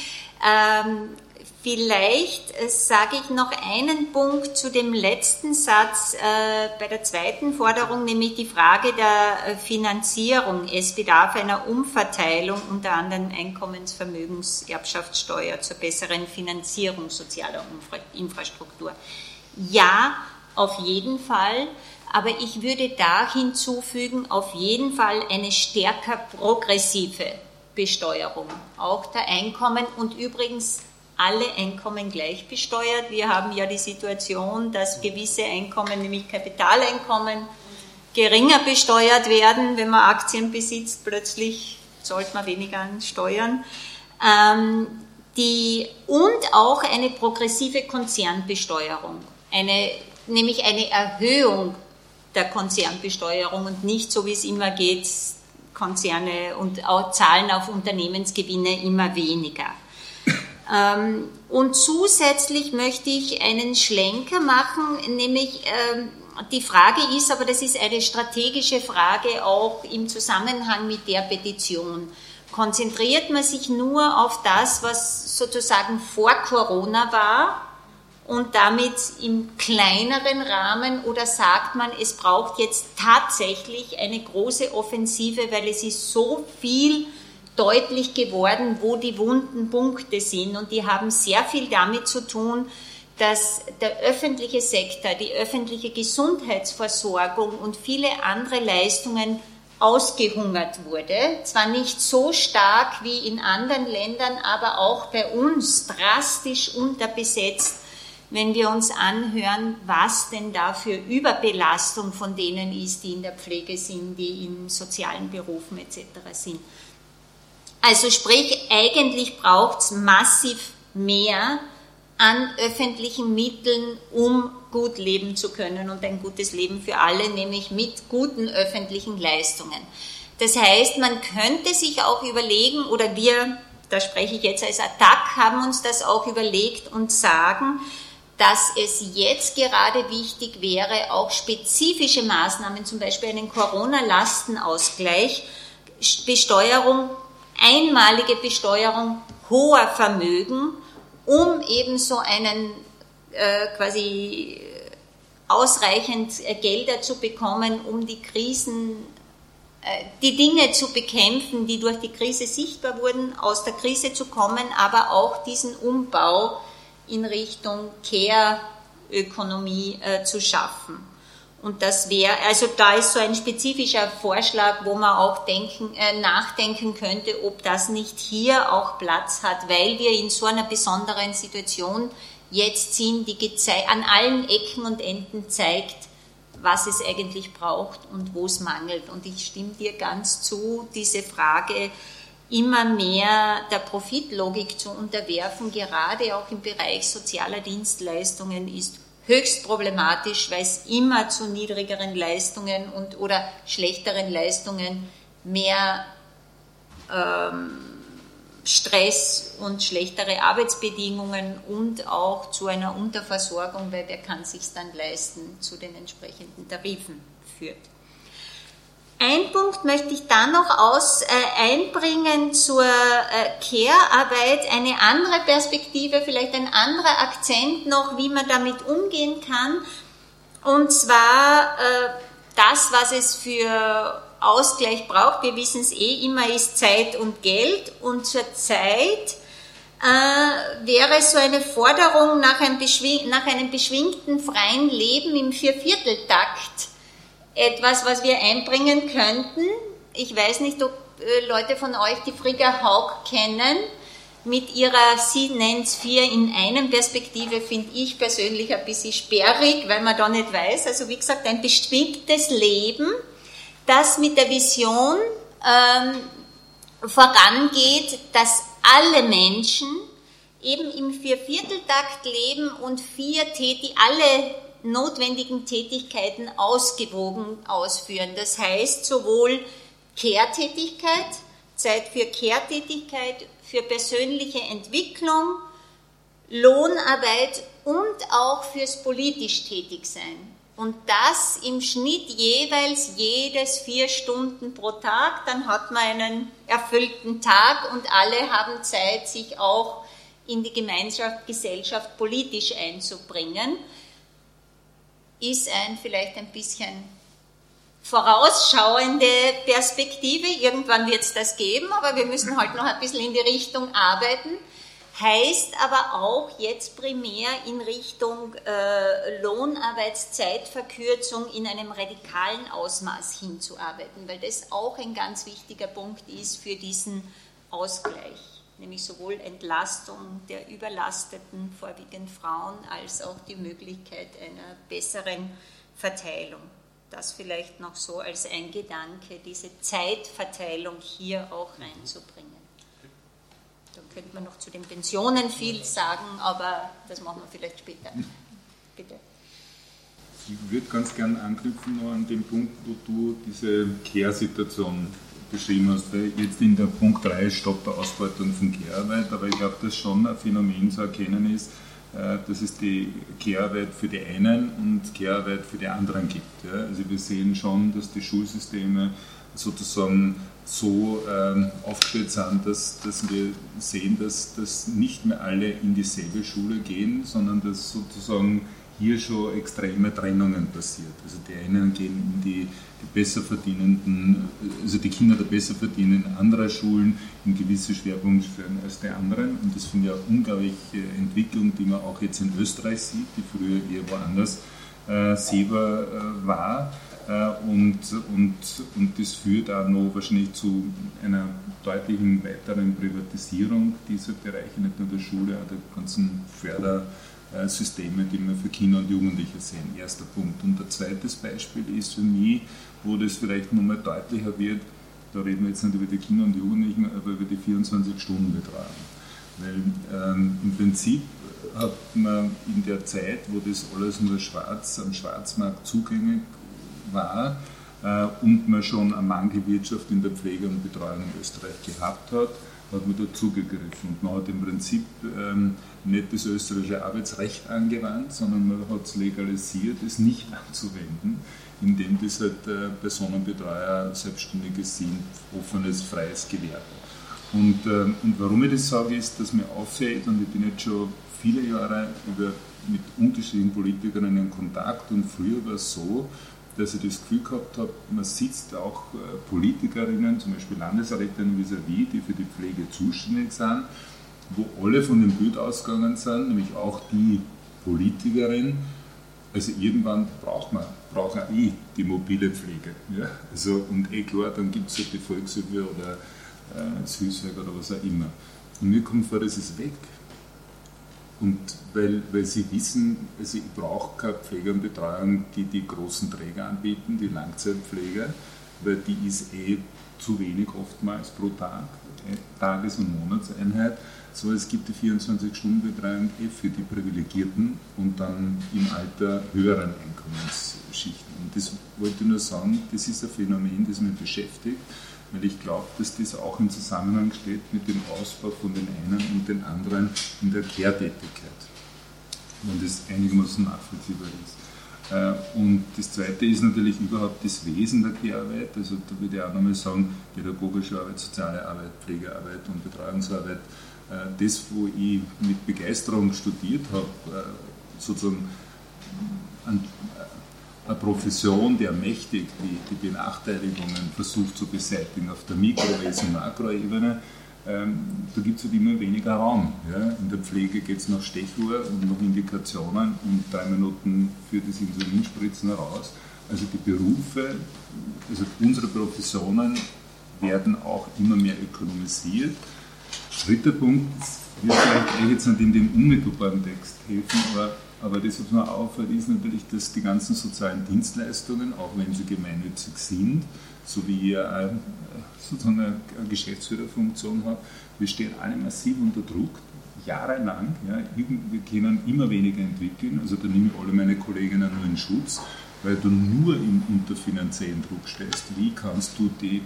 Vielleicht sage ich noch einen Punkt zu dem letzten Satz bei der zweiten Forderung, nämlich die Frage der Finanzierung. Es bedarf einer Umverteilung, unter anderem Einkommensvermögenserbschaftssteuer zur besseren Finanzierung sozialer Infrastruktur. Ja, auf jeden Fall, aber ich würde da hinzufügen, auf jeden Fall eine stärker progressive Besteuerung, auch der Einkommen und übrigens alle Einkommen gleich besteuert. Wir haben ja die Situation, dass gewisse Einkommen, nämlich Kapitaleinkommen, geringer besteuert werden. Wenn man Aktien besitzt, plötzlich zahlt man weniger an Steuern. Und auch eine progressive Konzernbesteuerung, nämlich eine Erhöhung der Konzernbesteuerung und nicht, so wie es immer geht, Konzerne und auch Zahlen auf Unternehmensgewinne immer weniger. Und zusätzlich möchte ich einen Schlenker machen, nämlich die Frage ist, aber das ist eine strategische Frage auch im Zusammenhang mit der Petition. Konzentriert man sich nur auf das, was sozusagen vor Corona war und damit im kleineren Rahmen oder sagt man, es braucht jetzt tatsächlich eine große Offensive, weil es ist so viel deutlich geworden, wo die wunden Punkte sind und die haben sehr viel damit zu tun, dass der öffentliche Sektor, die öffentliche Gesundheitsversorgung und viele andere Leistungen ausgehungert wurde. Zwar nicht so stark wie in anderen Ländern, aber auch bei uns drastisch unterbesetzt, wenn wir uns anhören, was denn da für Überbelastung von denen ist, die in der Pflege sind, die in sozialen Berufen etc. sind. Also sprich, eigentlich braucht es massiv mehr an öffentlichen Mitteln, um gut leben zu können und ein gutes Leben für alle, nämlich mit guten öffentlichen Leistungen. Das heißt, man könnte sich auch überlegen, oder wir, da spreche ich jetzt als Attac, haben uns das auch überlegt und sagen, dass es jetzt gerade wichtig wäre, auch spezifische Maßnahmen, zum Beispiel einen Corona-Lastenausgleich, Besteuerung, einmalige Besteuerung hoher Vermögen, um eben so einen quasi ausreichend Gelder zu bekommen, um die Krisen, die Dinge zu bekämpfen, die durch die Krise sichtbar wurden, aus der Krise zu kommen, aber auch diesen Umbau in Richtung Care-Ökonomie zu schaffen. Und das wäre, also da ist so ein spezifischer Vorschlag, wo man auch nachdenken könnte, ob das nicht hier auch Platz hat, weil wir in so einer besonderen Situation jetzt sind, die an allen Ecken und Enden zeigt, was es eigentlich braucht und wo es mangelt. Und ich stimme dir ganz zu, diese Frage immer mehr der Profitlogik zu unterwerfen, gerade auch im Bereich sozialer Dienstleistungen, ist höchst problematisch, weil es immer zu niedrigeren Leistungen oder schlechteren Leistungen mehr Stress und schlechtere Arbeitsbedingungen und auch zu einer Unterversorgung, weil wer kann es sich dann leisten, zu den entsprechenden Tarifen führt. Ein Punkt möchte ich dann noch einbringen zur Care-Arbeit, eine andere Perspektive, vielleicht ein anderer Akzent noch, wie man damit umgehen kann. Und zwar das, was es für Ausgleich braucht, wir wissen es immer, ist Zeit und Geld. Und zur Zeit wäre so eine Forderung nach einem beschwingten freien Leben im Viervierteltakt etwas, was wir einbringen könnten. Ich weiß nicht, ob Leute von euch die Frigga Haug kennen, mit ihrer, sie nennt es 4-in-1-Perspektive, finde ich persönlich ein bisschen sperrig, weil man da nicht weiß. Also wie gesagt, ein beschwingtes Leben, das mit der Vision vorangeht, dass alle Menschen eben im Viervierteltakt leben und alle notwendigen Tätigkeiten ausgewogen ausführen. Das heißt sowohl Care-Tätigkeit, Zeit für Care-Tätigkeit, für persönliche Entwicklung, Lohnarbeit und auch fürs politisch Tätigsein. Und das im Schnitt jeweils jedes 4 Stunden pro Tag, dann hat man einen erfüllten Tag und alle haben Zeit, sich auch in die Gesellschaft politisch einzubringen. Ist vielleicht ein bisschen vorausschauende Perspektive, irgendwann wird es das geben, aber wir müssen halt noch ein bisschen in die Richtung arbeiten. Heißt aber auch jetzt primär in Richtung Lohnarbeitszeitverkürzung in einem radikalen Ausmaß hinzuarbeiten, weil das auch ein ganz wichtiger Punkt ist für diesen Ausgleich, nämlich sowohl Entlastung der überlasteten, vorwiegend Frauen, als auch die Möglichkeit einer besseren Verteilung. Das vielleicht noch so als ein Gedanke, diese Zeitverteilung hier auch reinzubringen. Da könnte man noch zu den Pensionen viel sagen, aber das machen wir vielleicht später. Bitte. Ich würde ganz gern anknüpfen noch an den Punkt, wo du diese Care-Situation beschrieben hast, weil jetzt in der Punkt 3 Stopp der Ausbeutung von Care-Arbeit, aber ich glaube, dass schon ein Phänomen zu erkennen ist, dass es die Care-Arbeit für die einen und Care-Arbeit für die anderen gibt. Ja? Also wir sehen schon, dass die Schulsysteme sozusagen so aufgestellt sind, dass wir sehen, dass nicht mehr alle in dieselbe Schule gehen, sondern dass sozusagen hier schon extreme Trennungen passiert. Also die einen gehen in die Besserverdienenden, also die Kinder der Besserverdienenden anderer Schulen in gewisse Schwerpunkte führen als die anderen. Und das finde ich eine unglaubliche Entwicklung, die man auch jetzt in Österreich sieht, die früher eher woanders selber war. Und das führt auch noch wahrscheinlich zu einer deutlichen weiteren Privatisierung dieser Bereiche, nicht nur der Schule, auch der ganzen Fördersysteme, die wir für Kinder und Jugendliche sehen. Erster Punkt. Und ein zweites Beispiel ist für mich, wo das vielleicht nochmal deutlicher wird, da reden wir jetzt nicht über die Kinder und Jugendlichen, aber über die 24-Stunden-Betreuung. Weil im Prinzip hat man in der Zeit, wo das alles nur am Schwarzmarkt zugänglich war und man schon eine Mangelwirtschaft in der Pflege und Betreuung in Österreich gehabt hat, hat man dazugegriffen. Und man hat im Prinzip nicht das österreichische Arbeitsrecht angewandt, sondern man hat es legalisiert, es nicht anzuwenden, indem das halt Personenbetreuer, Selbstständiges sind, offenes, freies Gewerbe. Und warum ich das sage, ist, dass mir auffällt, und ich bin jetzt schon viele Jahre mit unterschiedlichen Politikerinnen in Kontakt, und früher war es so, dass ich das Gefühl gehabt habe, man sitzt auch Politikerinnen, zum Beispiel Landesrätinnen vis-à-vis, die für die Pflege zuständig sind, wo alle von dem Bild ausgegangen sind, nämlich auch die Politikerin, also irgendwann braucht man eh die mobile Pflege. Ja? Also, und klar, dann gibt es halt die Volkshilfe oder Süßwerk oder was auch immer. Und mir kommt vor, das ist weg. Und weil sie wissen, also ich brauche keine Pflege und Betreuung, die die großen Träger anbieten, die Langzeitpflege, weil die ist eh zu wenig oftmals pro Tag, Tages- und Monatseinheit. So, es gibt die 24-Stunden-Betreuung eh für die Privilegierten und dann im Alter höheren Einkommensschichten. Und das wollte ich nur sagen, das ist ein Phänomen, das mich beschäftigt, weil ich glaube, dass das auch im Zusammenhang steht mit dem Ausbau von den einen und den anderen in der Care-Tätigkeit, wenn das einigermaßen nachvollziehbar ist. Und das Zweite ist natürlich überhaupt das Wesen der Care-Arbeit, also da würde ich auch nochmal sagen, pädagogische Arbeit, soziale Arbeit, Pflegearbeit und Betreuungsarbeit, das, wo ich mit Begeisterung studiert habe, sozusagen eine Profession, der mächtig die Benachteiligungen versucht zu beseitigen auf der Mikro- und Makroebene, da gibt es halt immer weniger Raum. Ja? In der Pflege geht es nach Stechuhr und nach Indikationen und 3 Minuten für das Insulinspritzen heraus. Also die Berufe, also unsere Professionen werden auch immer mehr ökonomisiert. Dritter Punkt, wir vielleicht jetzt nicht in dem unmittelbaren Text helfen, aber das, was mir auffällt, ist natürlich, dass die ganzen sozialen Dienstleistungen, auch wenn sie gemeinnützig sind, so wie ihr auch sozusagen eine Geschäftsführerfunktion habt, wir stehen alle massiv unter Druck, jahrelang. Ja, wir können immer weniger entwickeln, also da nehme ich alle meine Kolleginnen nur in Schutz, weil du nur unter finanziellen Druck stehst. Wie kannst du die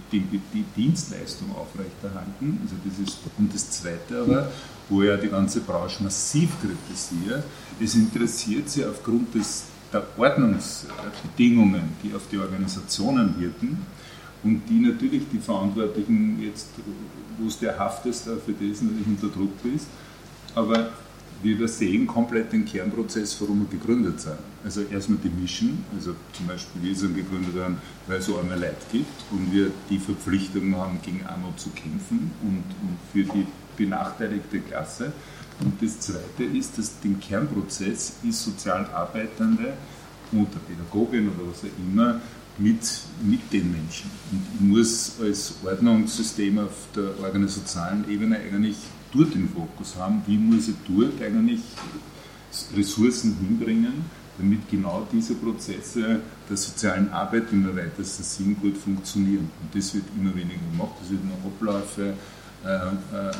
Dienstleistung aufrechterhalten? Also das ist, und das Zweite aber, wo ja die ganze Branche massiv kritisiert, es interessiert sie aufgrund der Ordnungsbedingungen, die auf die Organisationen wirken und die natürlich die Verantwortlichen jetzt, wo es der Haft ist, für das natürlich unter Druck ist, aber wir übersehen komplett den Kernprozess, warum wir gegründet sind. Also erstmal die Mission, also zum Beispiel wir sind gegründet worden, weil es so arme Leute gibt und wir die Verpflichtung haben, gegen Armut zu kämpfen und für die benachteiligte Klasse. Und das Zweite ist, dass den Kernprozess ist sozial Arbeitende oder Pädagogin oder was auch immer mit den Menschen. Und ich muss als Ordnungssystem auf der organisationalen Ebene eigentlich dort den Fokus haben, wie muss ich dort eigentlich Ressourcen hinbringen, damit genau diese Prozesse der sozialen Arbeit in der weitesten Sinn gut funktionieren. Und das wird immer weniger gemacht, das wird nur Abläufe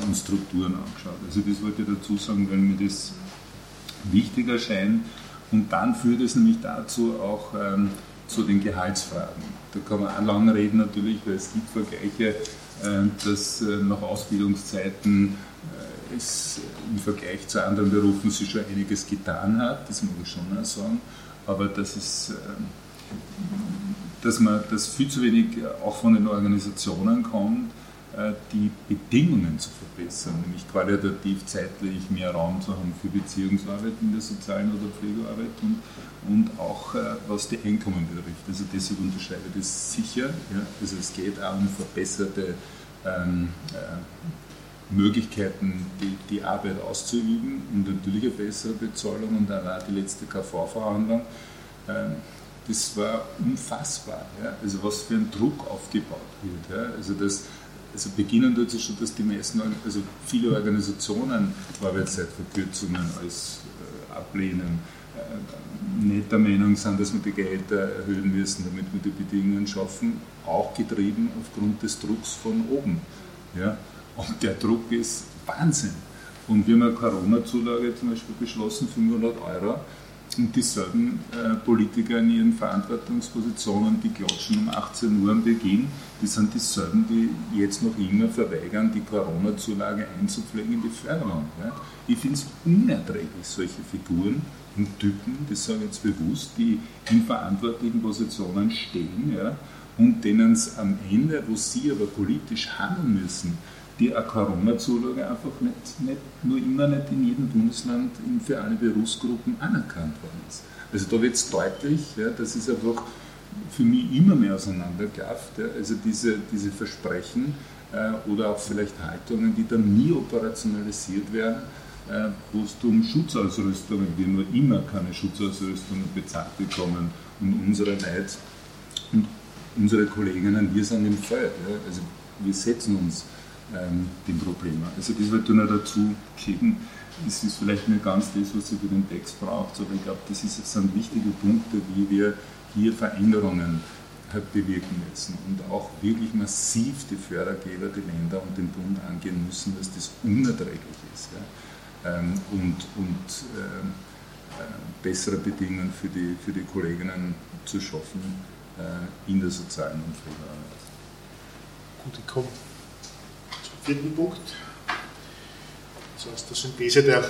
und Strukturen angeschaut. Also das wollte ich dazu sagen, weil mir das wichtig erscheint. Und dann führt es nämlich dazu auch zu den Gehaltsfragen. Da kann man auch lange reden natürlich, weil es gibt Vergleiche, dass nach Ausbildungszeiten es im Vergleich zu anderen Berufen sich schon einiges getan hat, das muss ich schon auch sagen, aber dass viel zu wenig auch von den Organisationen kommt, die Bedingungen zu verbessern, nämlich qualitativ zeitlich mehr Raum zu haben für Beziehungsarbeit in der sozialen oder Pflegearbeit und auch was die Einkommen betrifft. Also das unterscheidet es sicher. Ja? Also es geht auch um verbesserte Möglichkeiten, die Arbeit auszuüben und natürlich eine bessere Bezahlung und dann auch die letzte KV-Verhandlung. Das war unfassbar, ja? Also was für ein Druck aufgebaut wird. Ja? Also beginnen tut es schon, dass die meisten, also viele Organisationen Arbeitszeitverkürzungen als ablehnen, nicht der Meinung sind, dass wir die Gehälter erhöhen müssen, damit wir die Bedingungen schaffen, auch getrieben aufgrund des Drucks von oben. Ja? Und der Druck ist Wahnsinn. Und wir haben eine Corona-Zulage zum Beispiel beschlossen, 500 €, und dieselben Politiker in ihren Verantwortungspositionen, die klatschen um 18 Uhr am Beginn, die sind dieselben, die jetzt noch immer verweigern, die Corona-Zulage einzupflegen in die Förderung. Ja. Ich finde es unerträglich, solche Figuren und Typen, das sage ich jetzt bewusst, die in verantwortlichen Positionen stehen, ja, und denen es am Ende, wo sie aber politisch handeln müssen, die eine Corona-Zulage einfach nicht nur immer nicht in jedem Bundesland für alle Berufsgruppen anerkannt worden ist. Also da wird es deutlich, ja, das ist einfach für mich immer mehr auseinanderklafft, ja, also diese Versprechen oder auch vielleicht Haltungen, die dann nie operationalisiert werden, wo es um Schutzausrüstungen, wir nur immer keine Schutzausrüstungen bezahlt bekommen und unsere Leute und unsere Kolleginnen, wir sind im Feld, ja, also wir setzen uns dem Problem. Also das wollte ich noch dazu geben, es ist vielleicht nicht ganz das, was ihr für den Text braucht, aber ich glaube, das sind wichtige Punkte, wie wir hier Veränderungen bewirken müssen und auch wirklich massiv die Fördergeber, die Länder und den Bund angehen müssen, dass das unerträglich ist, ja? Bessere Bedingungen für die Kolleginnen zu schaffen in der sozialen und Pflegearbeit. Gut, ich komme zum vierten Punkt. Also aus der Synthese der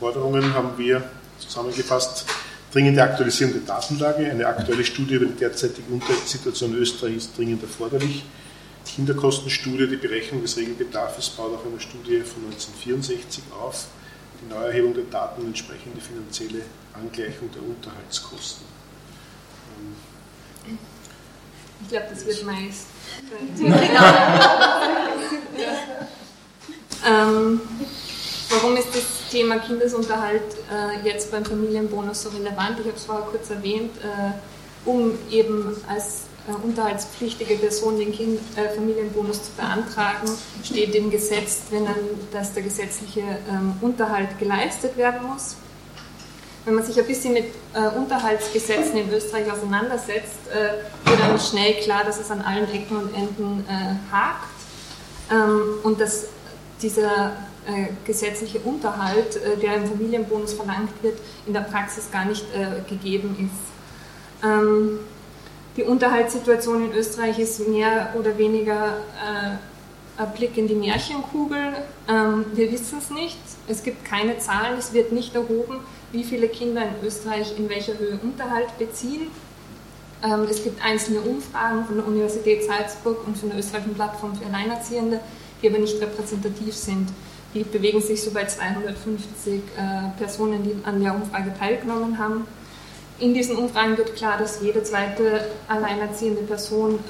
Forderungen haben wir zusammengefasst: dringende Aktualisierung der Datenlage, eine aktuelle Studie über die derzeitige Unterrichtssituation in Österreich ist dringend erforderlich, die Kinderkostenstudie, die Berechnung des Regelbedarfs baut auf einer Studie von 1964 auf, die Neuerhebung der Daten und entsprechende finanzielle Angleichung der Unterhaltskosten. Ich glaube, das wird meist. Warum ist das Thema Kindesunterhalt jetzt beim Familienbonus so relevant? Ich habe es vorher kurz erwähnt, um eben als unterhaltspflichtige Person den Familienbonus zu beantragen, steht im Gesetz drinnen, dass der gesetzliche Unterhalt geleistet werden muss. Wenn man sich ein bisschen mit Unterhaltsgesetzen in Österreich auseinandersetzt, wird dann schnell klar, dass es an allen Ecken und Enden hakt und dass dieser gesetzliche Unterhalt, der im Familienbonus verlangt wird, in der Praxis gar nicht gegeben ist. Die Unterhaltssituation in Österreich ist mehr oder weniger ein Blick in die Märchenkugel. Wir wissen es nicht, es gibt keine Zahlen, es wird nicht erhoben, wie viele Kinder in Österreich in welcher Höhe Unterhalt beziehen. Es gibt einzelne Umfragen von der Universität Salzburg und von der österreichischen Plattform für Alleinerziehende, die aber nicht repräsentativ sind. Die bewegen sich so bei 250 Personen, die an der Umfrage teilgenommen haben. In diesen Umfragen wird klar, dass jede zweite alleinerziehende Person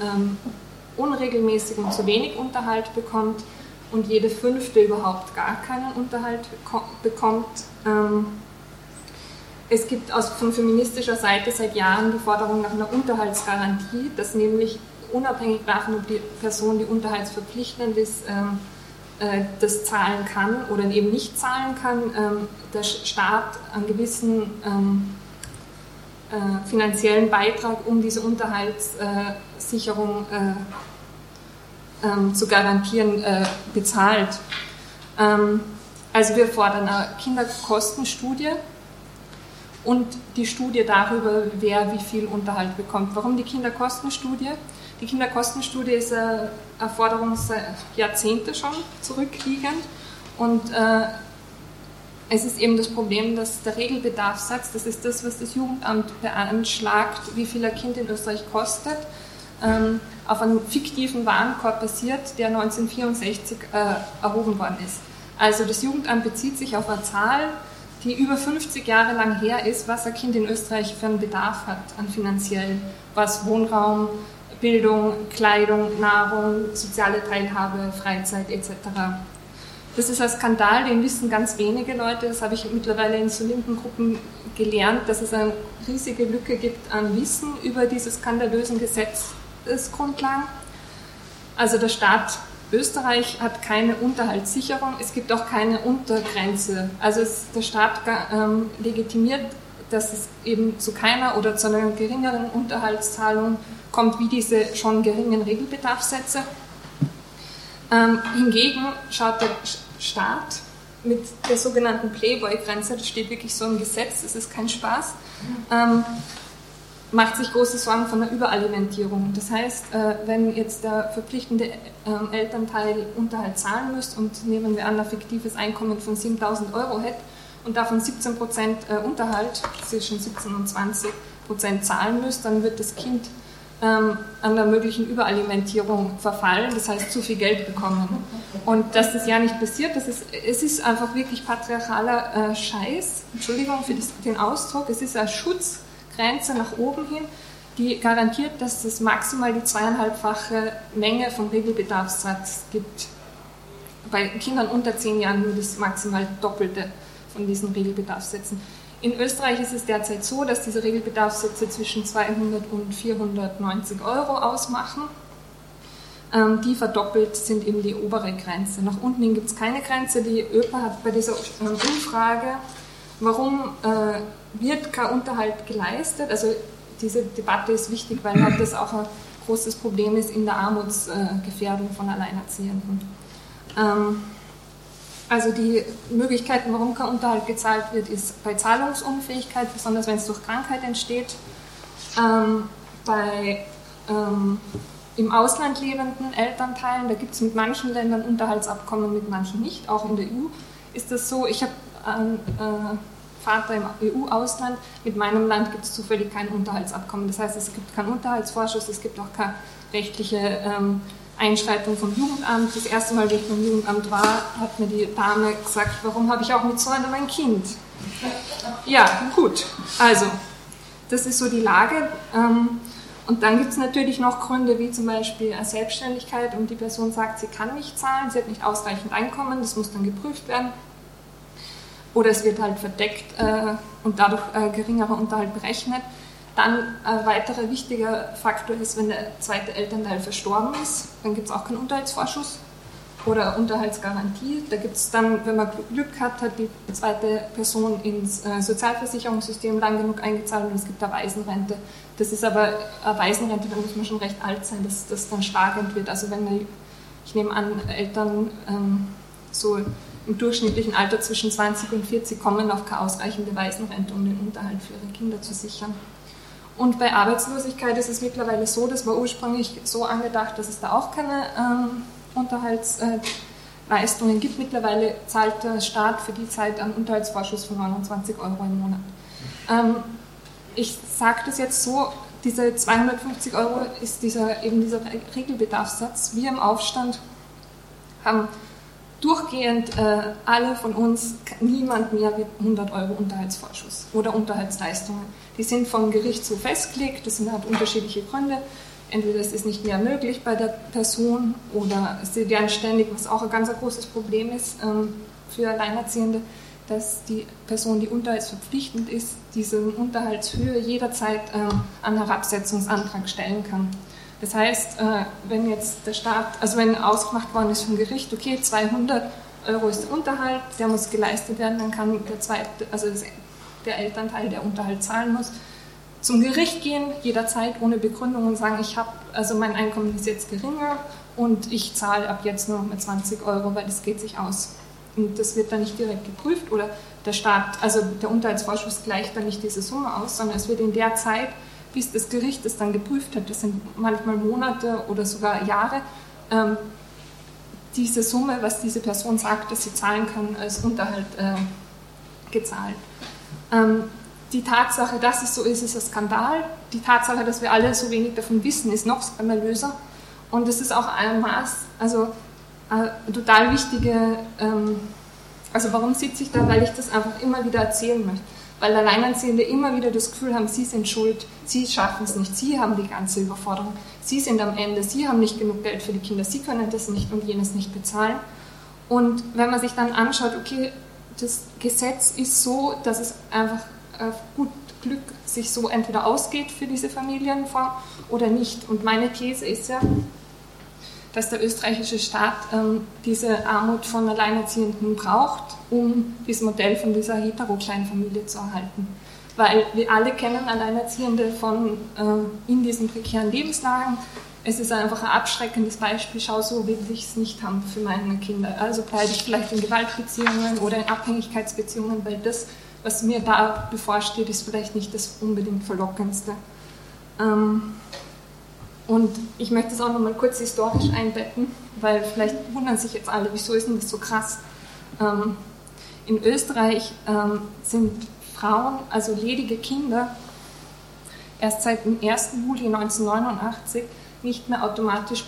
unregelmäßig und zu wenig Unterhalt bekommt und jede fünfte überhaupt gar keinen Unterhalt bekommt. Es gibt von feministischer Seite seit Jahren die Forderung nach einer Unterhaltsgarantie, dass nämlich unabhängig davon, ob die Person, die unterhaltsverpflichtend ist, das zahlen kann oder eben nicht zahlen kann, der Staat einen gewissen finanziellen Beitrag, um diese Unterhaltssicherung zu garantieren, bezahlt. Also wir fordern eine Kinderkostenstudie und die Studie darüber, wer wie viel Unterhalt bekommt. Warum die Kinderkostenstudie? Die Kinderkostenstudie ist eine Forderung seit Jahrzehnten schon zurückliegend und es ist eben das Problem, dass der Regelbedarfssatz, das ist das, was das Jugendamt beanschlagt, wie viel ein Kind in Österreich kostet, auf einem fiktiven Warenkorb basiert, der 1964 erhoben worden ist. Also das Jugendamt bezieht sich auf eine Zahl, die über 50 Jahre lang her ist, was ein Kind in Österreich für einen Bedarf hat an finanziellen, was Wohnraum, Bildung, Kleidung, Nahrung, soziale Teilhabe, Freizeit etc. Das ist ein Skandal, den wissen ganz wenige Leute, das habe ich mittlerweile in so linken Gruppen gelernt, dass es eine riesige Lücke gibt an Wissen über diese skandalösen Gesetzesgrundlagen. Also der Staat Österreich hat keine Unterhaltssicherung, es gibt auch keine Untergrenze. Also der Staat legitimiert, dass es eben zu keiner oder zu einer geringeren Unterhaltszahlung kommt, wie diese schon geringen Regelbedarfssätze. Hingegen schaut der Staat mit der sogenannten Playboy-Grenze, das steht wirklich so im Gesetz, das ist kein Spaß, macht sich große Sorgen von der Überalimentierung. Das heißt, wenn jetzt der verpflichtende Elternteil Unterhalt zahlen müsste und nehmen wir an, ein fiktives Einkommen von 7.000 Euro hätte und davon 17% Unterhalt, zwischen 17 und 20% zahlen müsste, dann wird das Kind an der möglichen Überalimentierung verfallen, das heißt zu viel Geld bekommen. Und dass das ja nicht passiert, es ist einfach wirklich patriarchaler Scheiß, Entschuldigung für den Ausdruck, es ist eine Schutzgrenze nach oben hin, die garantiert, dass es maximal die 2,5-fache Menge vom Regelbedarfssatz gibt. Bei Kindern unter 10 Jahren nur das maximal Doppelte von diesen Regelbedarfssätzen. In Österreich ist es derzeit so, dass diese Regelbedarfssätze zwischen 200 und 490 Euro ausmachen. Die verdoppelt sind eben die obere Grenze. Nach unten hin gibt es keine Grenze. Die ÖPA hat bei dieser Umfrage, warum wird kein Unterhalt geleistet? Also diese Debatte ist wichtig, weil halt das auch ein großes Problem ist in der Armutsgefährdung von Alleinerziehenden. Also die Möglichkeiten, warum kein Unterhalt gezahlt wird, ist bei Zahlungsunfähigkeit, besonders wenn es durch Krankheit entsteht, im Ausland lebenden Elternteilen, da gibt es mit manchen Ländern Unterhaltsabkommen, mit manchen nicht, auch in der EU ist das so. Ich habe einen Vater im EU-Ausland, mit meinem Land gibt es zufällig kein Unterhaltsabkommen. Das heißt, es gibt keinen Unterhaltsvorschuss, es gibt auch keine rechtliche Einschreitung vom Jugendamt. Das erste Mal, wie ich beim Jugendamt war, hat mir die Dame gesagt, warum habe ich auch mit so einem ein Kind? Ja, gut. Also, das ist so die Lage. Und dann gibt es natürlich noch Gründe, wie zum Beispiel eine Selbstständigkeit und die Person sagt, sie kann nicht zahlen, sie hat nicht ausreichend Einkommen, das muss dann geprüft werden. Oder es wird halt verdeckt und dadurch geringerer Unterhalt berechnet. Dann ein weiterer wichtiger Faktor ist, wenn der zweite Elternteil verstorben ist, dann gibt es auch keinen Unterhaltsvorschuss oder Unterhaltsgarantie. Da gibt es dann, wenn man Glück hat, hat die zweite Person ins Sozialversicherungssystem lang genug eingezahlt und es gibt eine Waisenrente. Das ist aber eine Waisenrente, da muss man schon recht alt sein, dass das dann schlagend wird. Also wenn, ich nehme an, Eltern so im durchschnittlichen Alter zwischen 20 und 40 kommen auf keine ausreichende Waisenrente, um den Unterhalt für ihre Kinder zu sichern. Und bei Arbeitslosigkeit ist es mittlerweile so, das war ursprünglich so angedacht, dass es da auch keine Unterhaltsleistungen gibt. Mittlerweile zahlt der Staat für die Zeit einen Unterhaltsvorschuss von 29 Euro im Monat. Ich sage das jetzt so, diese 250 Euro ist dieser Regelbedarfssatz. Wir im Aufstand haben durchgehend alle von uns, niemand mehr wird 100 Euro Unterhaltsvorschuss oder Unterhaltsleistungen. Die sind vom Gericht so festgelegt, das sind halt unterschiedliche Gründe. Entweder es ist nicht mehr möglich bei der Person oder sie werden ständig, was auch ein ganz großes Problem ist für Alleinerziehende, dass die Person, die unterhaltsverpflichtend ist, diese Unterhaltshöhe jederzeit an Herabsetzungsantrag stellen kann. Das heißt, wenn jetzt der Staat, also wenn ausgemacht worden ist vom Gericht, okay, 200 Euro ist der Unterhalt, der muss geleistet werden, dann kann der zweite, also der Elternteil, der Unterhalt zahlen muss, zum Gericht gehen, jederzeit ohne Begründung und sagen, mein Einkommen ist jetzt geringer und ich zahle ab jetzt nur noch mit 20 Euro, weil das geht sich aus. Und das wird dann nicht direkt geprüft oder der Staat, also der Unterhaltsvorschuss gleicht dann nicht diese Summe aus, sondern es wird in der Zeit, bis das Gericht es dann geprüft hat, das sind manchmal Monate oder sogar Jahre, diese Summe, was diese Person sagt, dass sie zahlen kann, als Unterhalt gezahlt. Die Tatsache, dass es so ist, ist ein Skandal. Die Tatsache, dass wir alle so wenig davon wissen, ist noch skandalöser. Und es ist auch ein Maß, also total wichtige, also warum sitze ich da? Weil ich das einfach immer wieder erzählen möchte. Weil Alleinerziehende immer wieder das Gefühl haben, sie sind schuld, sie schaffen es nicht, sie haben die ganze Überforderung, sie sind am Ende, sie haben nicht genug Geld für die Kinder, sie können das nicht und jenes nicht bezahlen. Und wenn man sich dann anschaut, okay, das Gesetz ist so, dass es einfach auf gut Glück sich so entweder ausgeht für diese Familienform oder nicht. Und meine These ist ja, dass der österreichische Staat diese Armut von Alleinerziehenden braucht, um dieses Modell von dieser hetero-Kleinfamilie zu erhalten. Weil wir alle kennen Alleinerziehende von in diesen prekären Lebenslagen. Es ist einfach ein abschreckendes Beispiel, schau, so will ich es nicht haben für meine Kinder. Also bleibe ich vielleicht in Gewaltbeziehungen oder in Abhängigkeitsbeziehungen, weil das, was mir da bevorsteht, ist vielleicht nicht das unbedingt Verlockendste. Und ich möchte das auch nochmal kurz historisch einbetten, weil vielleicht wundern sich jetzt alle, wieso ist denn das so krass? In Österreich sind Frauen, also ledige Kinder, erst seit dem 1. Juli 1989 nicht mehr automatisch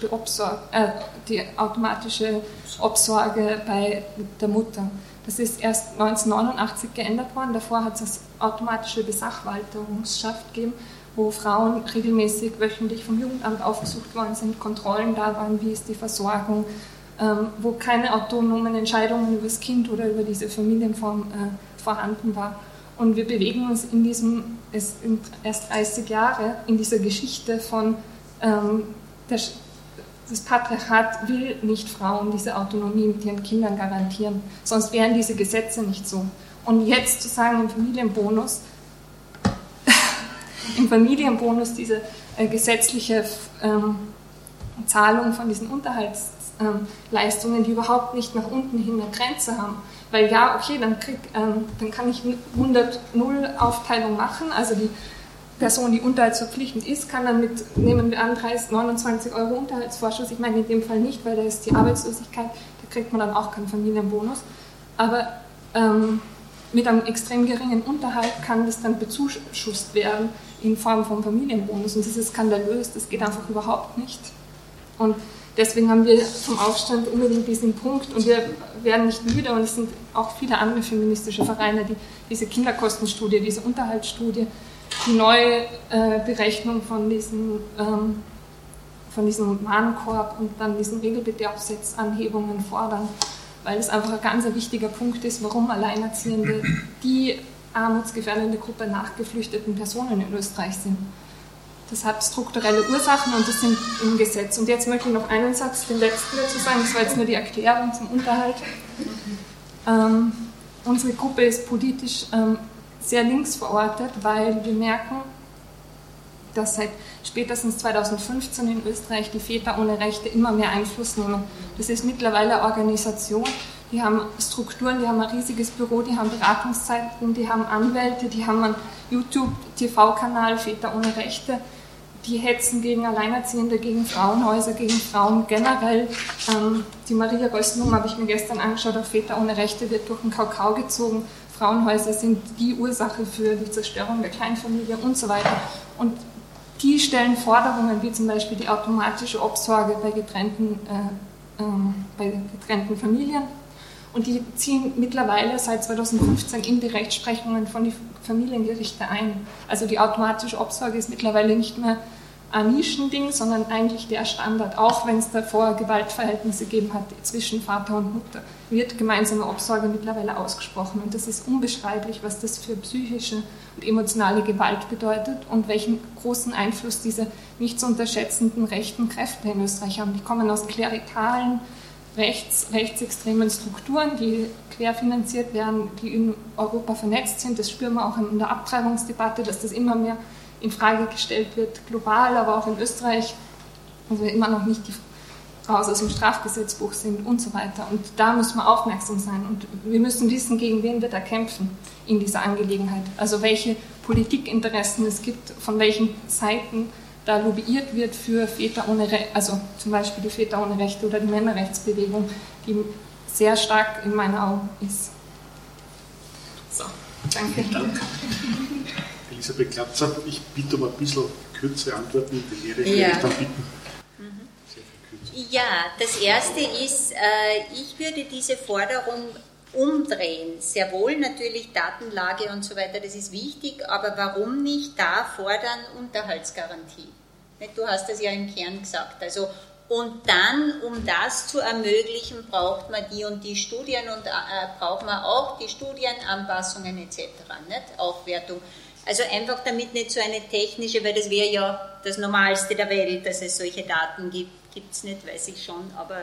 die automatische Obsorge bei der Mutter. Das ist erst 1989 geändert worden, davor hat es automatische Besachwalterungsschaft gegeben, wo Frauen regelmäßig wöchentlich vom Jugendamt aufgesucht worden sind, Kontrollen da waren, wie ist die Versorgung, wo keine autonomen Entscheidungen über das Kind oder über diese Familienform vorhanden war. Und wir bewegen uns in diesem, erst 30 Jahre, in dieser Geschichte von, das Patriarchat will nicht Frauen diese Autonomie mit ihren Kindern garantieren, sonst wären diese Gesetze nicht so. Und jetzt zu sagen, im Familienbonus diese gesetzliche Zahlung von diesen Unterhaltsleistungen, die überhaupt nicht nach unten hin eine Grenze haben. Weil ja, okay, dann kann ich 100-0 Aufteilung machen. Also die Person, die unterhaltsverpflichtend ist, kann dann mit, nehmen wir an, 29 € Unterhaltsvorschuss. Ich meine in dem Fall nicht, weil da ist die Arbeitslosigkeit, da kriegt man dann auch keinen Familienbonus. Aber mit einem extrem geringen Unterhalt kann das dann bezuschusst werden in Form von Familienbonus. Und das ist skandalös, das geht einfach überhaupt nicht. Und deswegen haben wir vom Aufstand unbedingt diesen Punkt. Und wir werden nicht müde, und es sind auch viele andere feministische Vereine, die diese Kinderkostenstudie, diese Unterhaltsstudie, die neue Berechnung von diesem Warenkorb und dann diesen Regelbedarfssatzanhebungen fordern, weil es einfach ein ganz wichtiger Punkt ist, warum Alleinerziehende die armutsgefährdende Gruppe nachgeflüchteten Personen in Österreich sind. Das hat strukturelle Ursachen und das sind im Gesetz. Und jetzt möchte ich noch einen Satz, den letzten dazu sagen, das war jetzt nur die Erklärung zum Unterhalt. Unsere Gruppe ist politisch sehr links verortet, weil wir merken, dass seit spätestens 2015 in Österreich die Väter ohne Rechte immer mehr Einfluss nehmen. Das ist mittlerweile eine Organisation, die haben Strukturen, die haben ein riesiges Büro, die haben Beratungszeiten, die haben Anwälte, die haben einen YouTube-TV-Kanal, Väter ohne Rechte, die hetzen gegen Alleinerziehende, gegen Frauenhäuser, gegen Frauen generell. Die Maria Röstlung habe ich mir gestern angeschaut, auf Väter ohne Rechte wird durch den Kakao gezogen. Frauenhäuser sind die Ursache für die Zerstörung der Kleinfamilie und so weiter. Und die stellen Forderungen wie zum Beispiel die automatische Obsorge bei getrennten Familien. Und die ziehen mittlerweile seit 2015 in die Rechtsprechungen von den Familiengerichten ein. Also die automatische Obsorge ist mittlerweile nicht mehr ein Nischending, sondern eigentlich der Standard. Auch wenn es davor Gewaltverhältnisse gegeben hat zwischen Vater und Mutter, wird gemeinsame Obsorge mittlerweile ausgesprochen. Und das ist unbeschreiblich, was das für psychische und emotionale Gewalt bedeutet und welchen großen Einfluss diese nicht zu unterschätzenden rechten Kräfte in Österreich haben. Die kommen aus klerikalen, rechtsextremen Strukturen, die querfinanziert werden, die in Europa vernetzt sind. Das spüren wir auch in der Abtreibungsdebatte, dass das immer mehr in Frage gestellt wird, global, aber auch in Österreich, wo wir immer noch nicht die raus aus dem Strafgesetzbuch sind und so weiter. Und da müssen wir aufmerksam sein und wir müssen wissen, gegen wen wir da kämpfen in dieser Angelegenheit. Also welche Politikinteressen es gibt, von welchen Seiten da lobbyiert wird für Väter ohne Rechte, also zum Beispiel die Väter ohne Rechte oder die Männerrechtsbewegung, die sehr stark in meinen Augen ist. So. Danke. Danke. Elisabeth Klatzer, ich bitte um ein bisschen kürzere Antworten, die Lehre werde ich dann bitten. Ja, das Erste ist, ich würde diese Forderung umdrehen. Sehr wohl natürlich Datenlage und so weiter, das ist wichtig, aber warum nicht da fordern Unterhaltsgarantie? Du hast das ja im Kern gesagt. Also, und dann, um das zu ermöglichen, braucht man die und die Studien und braucht man auch die Studienanpassungen etc., nicht? Aufwertung. Also einfach damit nicht so eine technische, weil das wäre ja das Normalste der Welt, dass es solche Daten gibt. Gibt es nicht, weiß ich schon, aber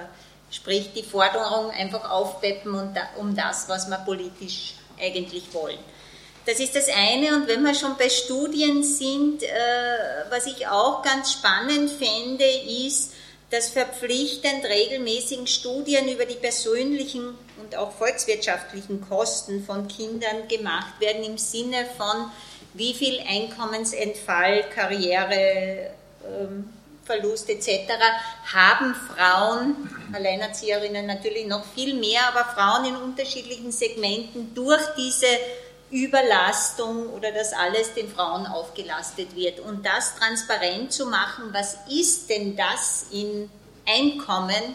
sprich die Forderung einfach aufpeppen und um das, was wir politisch eigentlich wollen. Das ist das eine, und wenn wir schon bei Studien sind, was ich auch ganz spannend fände, ist, dass verpflichtend regelmäßigen Studien über die persönlichen und auch volkswirtschaftlichen Kosten von Kindern gemacht werden, im Sinne von, wie viel Einkommensentfall, Karriereverlust etc. haben Frauen, Alleinerzieherinnen natürlich noch viel mehr, aber Frauen in unterschiedlichen Segmenten durch diese Überlastung oder dass alles den Frauen aufgelastet wird. Und das transparent zu machen, was ist denn das in Einkommen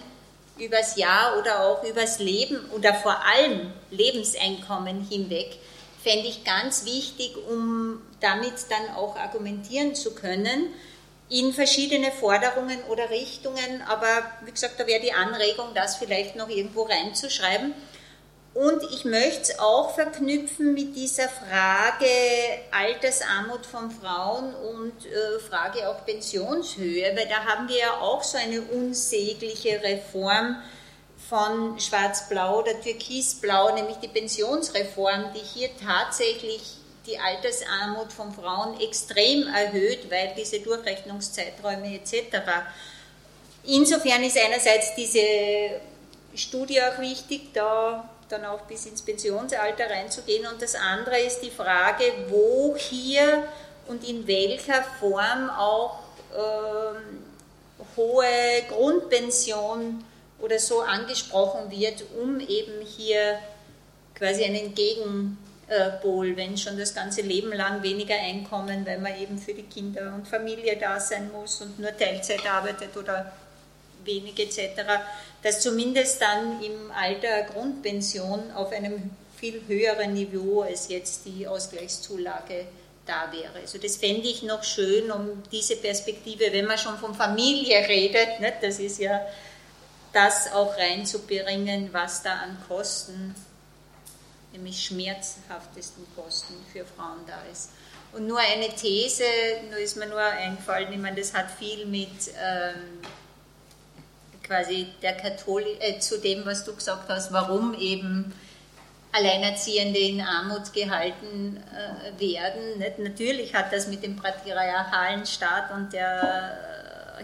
übers Jahr oder auch übers Leben oder vor allem Lebenseinkommen hinweg, fände ich ganz wichtig, um damit dann auch argumentieren zu können in verschiedene Forderungen oder Richtungen. Aber wie gesagt, da wäre die Anregung, das vielleicht noch irgendwo reinzuschreiben. Und ich möchte es auch verknüpfen mit dieser Frage Altersarmut von Frauen und Frage auch Pensionshöhe, weil da haben wir ja auch so eine unsägliche Reform von Schwarz-Blau oder Türkis-Blau, nämlich die Pensionsreform, die hier tatsächlich die Altersarmut von Frauen extrem erhöht, weil diese Durchrechnungszeiträume etc. Insofern ist einerseits diese Studie auch wichtig, da dann auch bis ins Pensionsalter reinzugehen, und das andere ist die Frage, wo hier und in welcher Form auch hohe Grundpension oder so angesprochen wird, um eben hier quasi einen Gegenpol, wenn schon das ganze Leben lang weniger Einkommen, weil man eben für die Kinder und Familie da sein muss und nur Teilzeit arbeitet oder wenig etc., dass zumindest dann im Alter Grundpension auf einem viel höheren Niveau als jetzt die Ausgleichszulage da wäre. Also das fände ich noch schön, um diese Perspektive, wenn man schon von Familie redet, ne, das ist ja das auch reinzubringen, was da an Kosten, nämlich schmerzhaftesten Kosten für Frauen da ist. Und nur eine These, nur ist mir nur eingefallen, ich meine, das hat viel mit quasi der zu dem, was du gesagt hast, warum eben Alleinerziehende in Armut gehalten werden. Nicht? Natürlich hat das mit dem patriarchalen Staat und der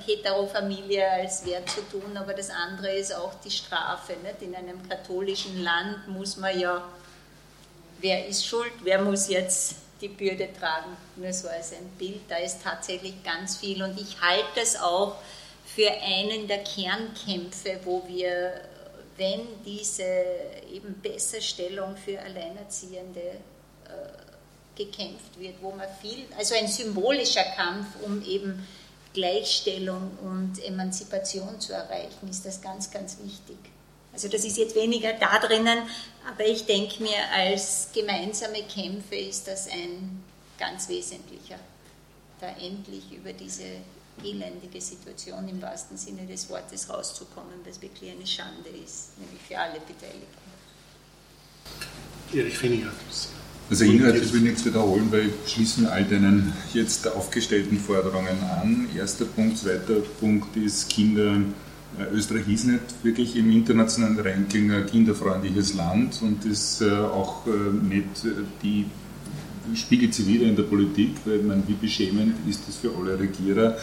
Heterofamilie als Wert zu tun, aber das andere ist auch die Strafe. Nicht? In einem katholischen Land muss man ja, wer ist schuld, wer muss jetzt die Bürde tragen? Nur so als ein Bild, da ist tatsächlich ganz viel, und ich halte das auch für einen der Kernkämpfe, wo wir, wenn diese eben Besserstellung für Alleinerziehende gekämpft wird, wo man viel, also ein symbolischer Kampf, um eben Gleichstellung und Emanzipation zu erreichen, ist das ganz, ganz wichtig. Also das ist jetzt weniger da drinnen, aber ich denke mir, als gemeinsame Kämpfe ist das ein ganz wesentlicher, da endlich über diese elendige Situation im wahrsten Sinne des Wortes rauszukommen, was wirklich eine Schande ist, nämlich für alle Beteiligten. Erich Fenninger. Also inhaltlich will ich nichts wiederholen, weil wir schließen all deinen jetzt aufgestellten Forderungen an. Erster Punkt, zweiter Punkt ist Kinder. Österreich ist nicht wirklich im internationalen Ranking ein kinderfreundliches Land und ist auch nicht die spiegelt sie wieder in der Politik, weil man, wie beschämend ist es für alle Regierer,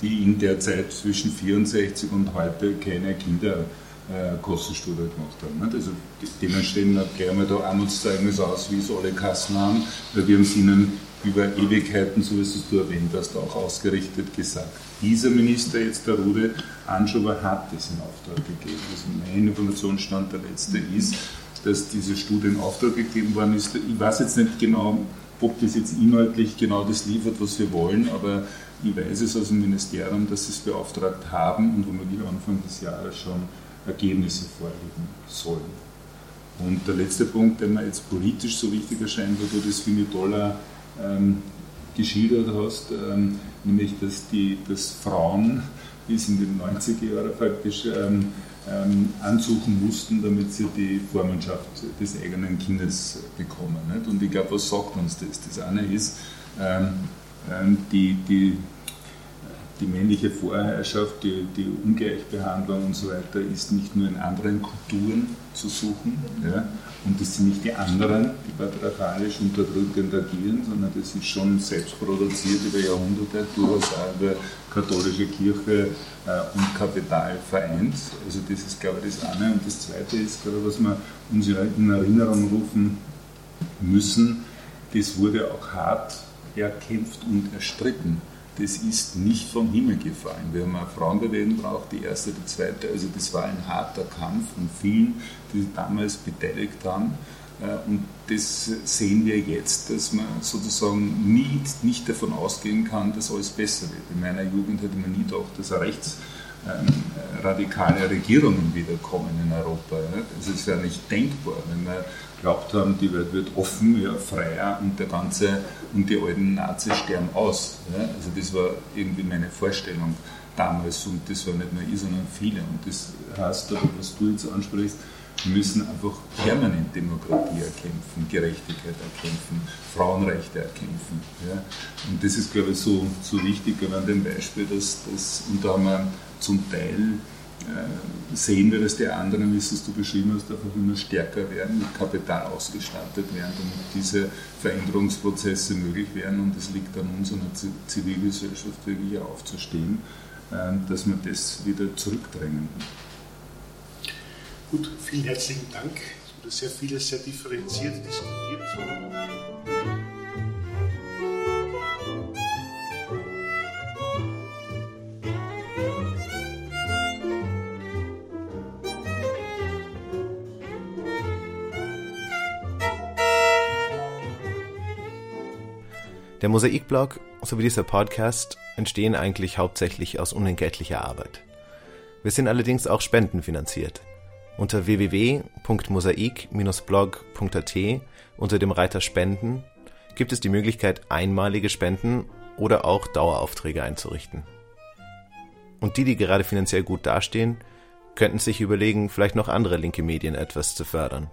die in der Zeit zwischen 64 und heute keine Kinderkostenstudie gemacht haben. Nicht? Also dementsprechend gleich einmal da Armutszeugnis aus, wie es alle Kassen haben, weil wir haben es ihnen über Ewigkeiten, so ist es zu erwähnen, hast du auch ausgerichtet gesagt. Dieser Minister jetzt, der Rude Anschober, hat es in Auftrag gegeben. Also meine Informationsstand der letzte ist, dass diese Studie in Auftrag gegeben worden ist. Ich weiß jetzt nicht genau, ob das jetzt inhaltlich genau das liefert, was wir wollen, aber ich weiß es aus dem Ministerium, dass sie es beauftragt haben und womöglich Anfang des Jahres schon Ergebnisse vorlegen sollen. Und der letzte Punkt, der mir jetzt politisch so wichtig erscheint, wo du das, finde ich, toller geschildert hast, nämlich, dass Frauen bis in den 90er Jahren praktisch ansuchen mussten, damit sie die Vormundschaft des eigenen Kindes bekommen. Nicht? Und ich glaube, was sagt uns das? Das eine ist, die männliche Vorherrschaft, die Ungleichbehandlung und so weiter ist nicht nur in anderen Kulturen zu suchen, ja? Und das sind nicht die anderen, die patriarchalisch unterdrückend agieren, sondern das ist schon selbst produziert über Jahrhunderte, durchaus auch über katholische Kirche und Kapital vereint. Also das ist, glaube ich, das eine. Und das zweite ist, glaube ich, was wir uns in Erinnerung rufen müssen, das wurde auch hart erkämpft und erstritten. Das ist nicht vom Himmel gefallen. Wir haben eine Frauenbewegung braucht, die erste, die zweite. Also das war ein harter Kampf von vielen, die sich damals beteiligt haben. Und das sehen wir jetzt, dass man sozusagen nicht davon ausgehen kann, dass alles besser wird. In meiner Jugend hätte man nie gedacht, dass rechtsradikale Regierungen wiederkommen in Europa. Das ist ja nicht denkbar, wenn man glaubt haben, die Welt wird offen, ja, freier und die alten Nazis sterben aus. Ja. Also das war irgendwie meine Vorstellung damals und das war nicht nur ich, sondern viele. Und das heißt, was du jetzt ansprichst, wir müssen einfach permanent Demokratie erkämpfen, Gerechtigkeit erkämpfen, Frauenrechte erkämpfen. Ja. Und das ist, glaube ich, so wichtig, aber an dem Beispiel, und da haben wir zum Teil sehen wir, dass die anderen, wie es du beschrieben hast, einfach immer stärker werden, mit Kapital ausgestattet werden, damit diese Veränderungsprozesse möglich werden. Und es liegt an uns, an der Zivilgesellschaft wirklich aufzustehen, dass wir das wieder zurückdrängen. Gut, vielen herzlichen Dank. Es wurde sehr vieles sehr differenziert diskutiert. Der Mosaik-Blog sowie dieser Podcast entstehen eigentlich hauptsächlich aus unentgeltlicher Arbeit. Wir sind allerdings auch spendenfinanziert. Unter www.mosaik-blog.at unter dem Reiter Spenden gibt es die Möglichkeit, einmalige Spenden oder auch Daueraufträge einzurichten. Und die gerade finanziell gut dastehen, könnten sich überlegen, vielleicht noch andere linke Medien etwas zu fördern.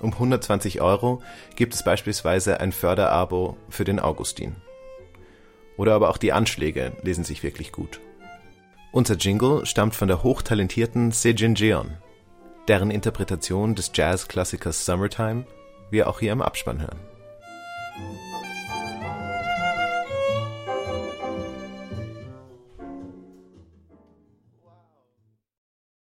Um 120 € gibt es beispielsweise ein Förderabo für den Augustin. Oder aber auch die Anschläge lesen sich wirklich gut. Unser Jingle stammt von der hochtalentierten Sejin Jeon, deren Interpretation des Jazzklassikers Summertime wir auch hier im Abspann hören.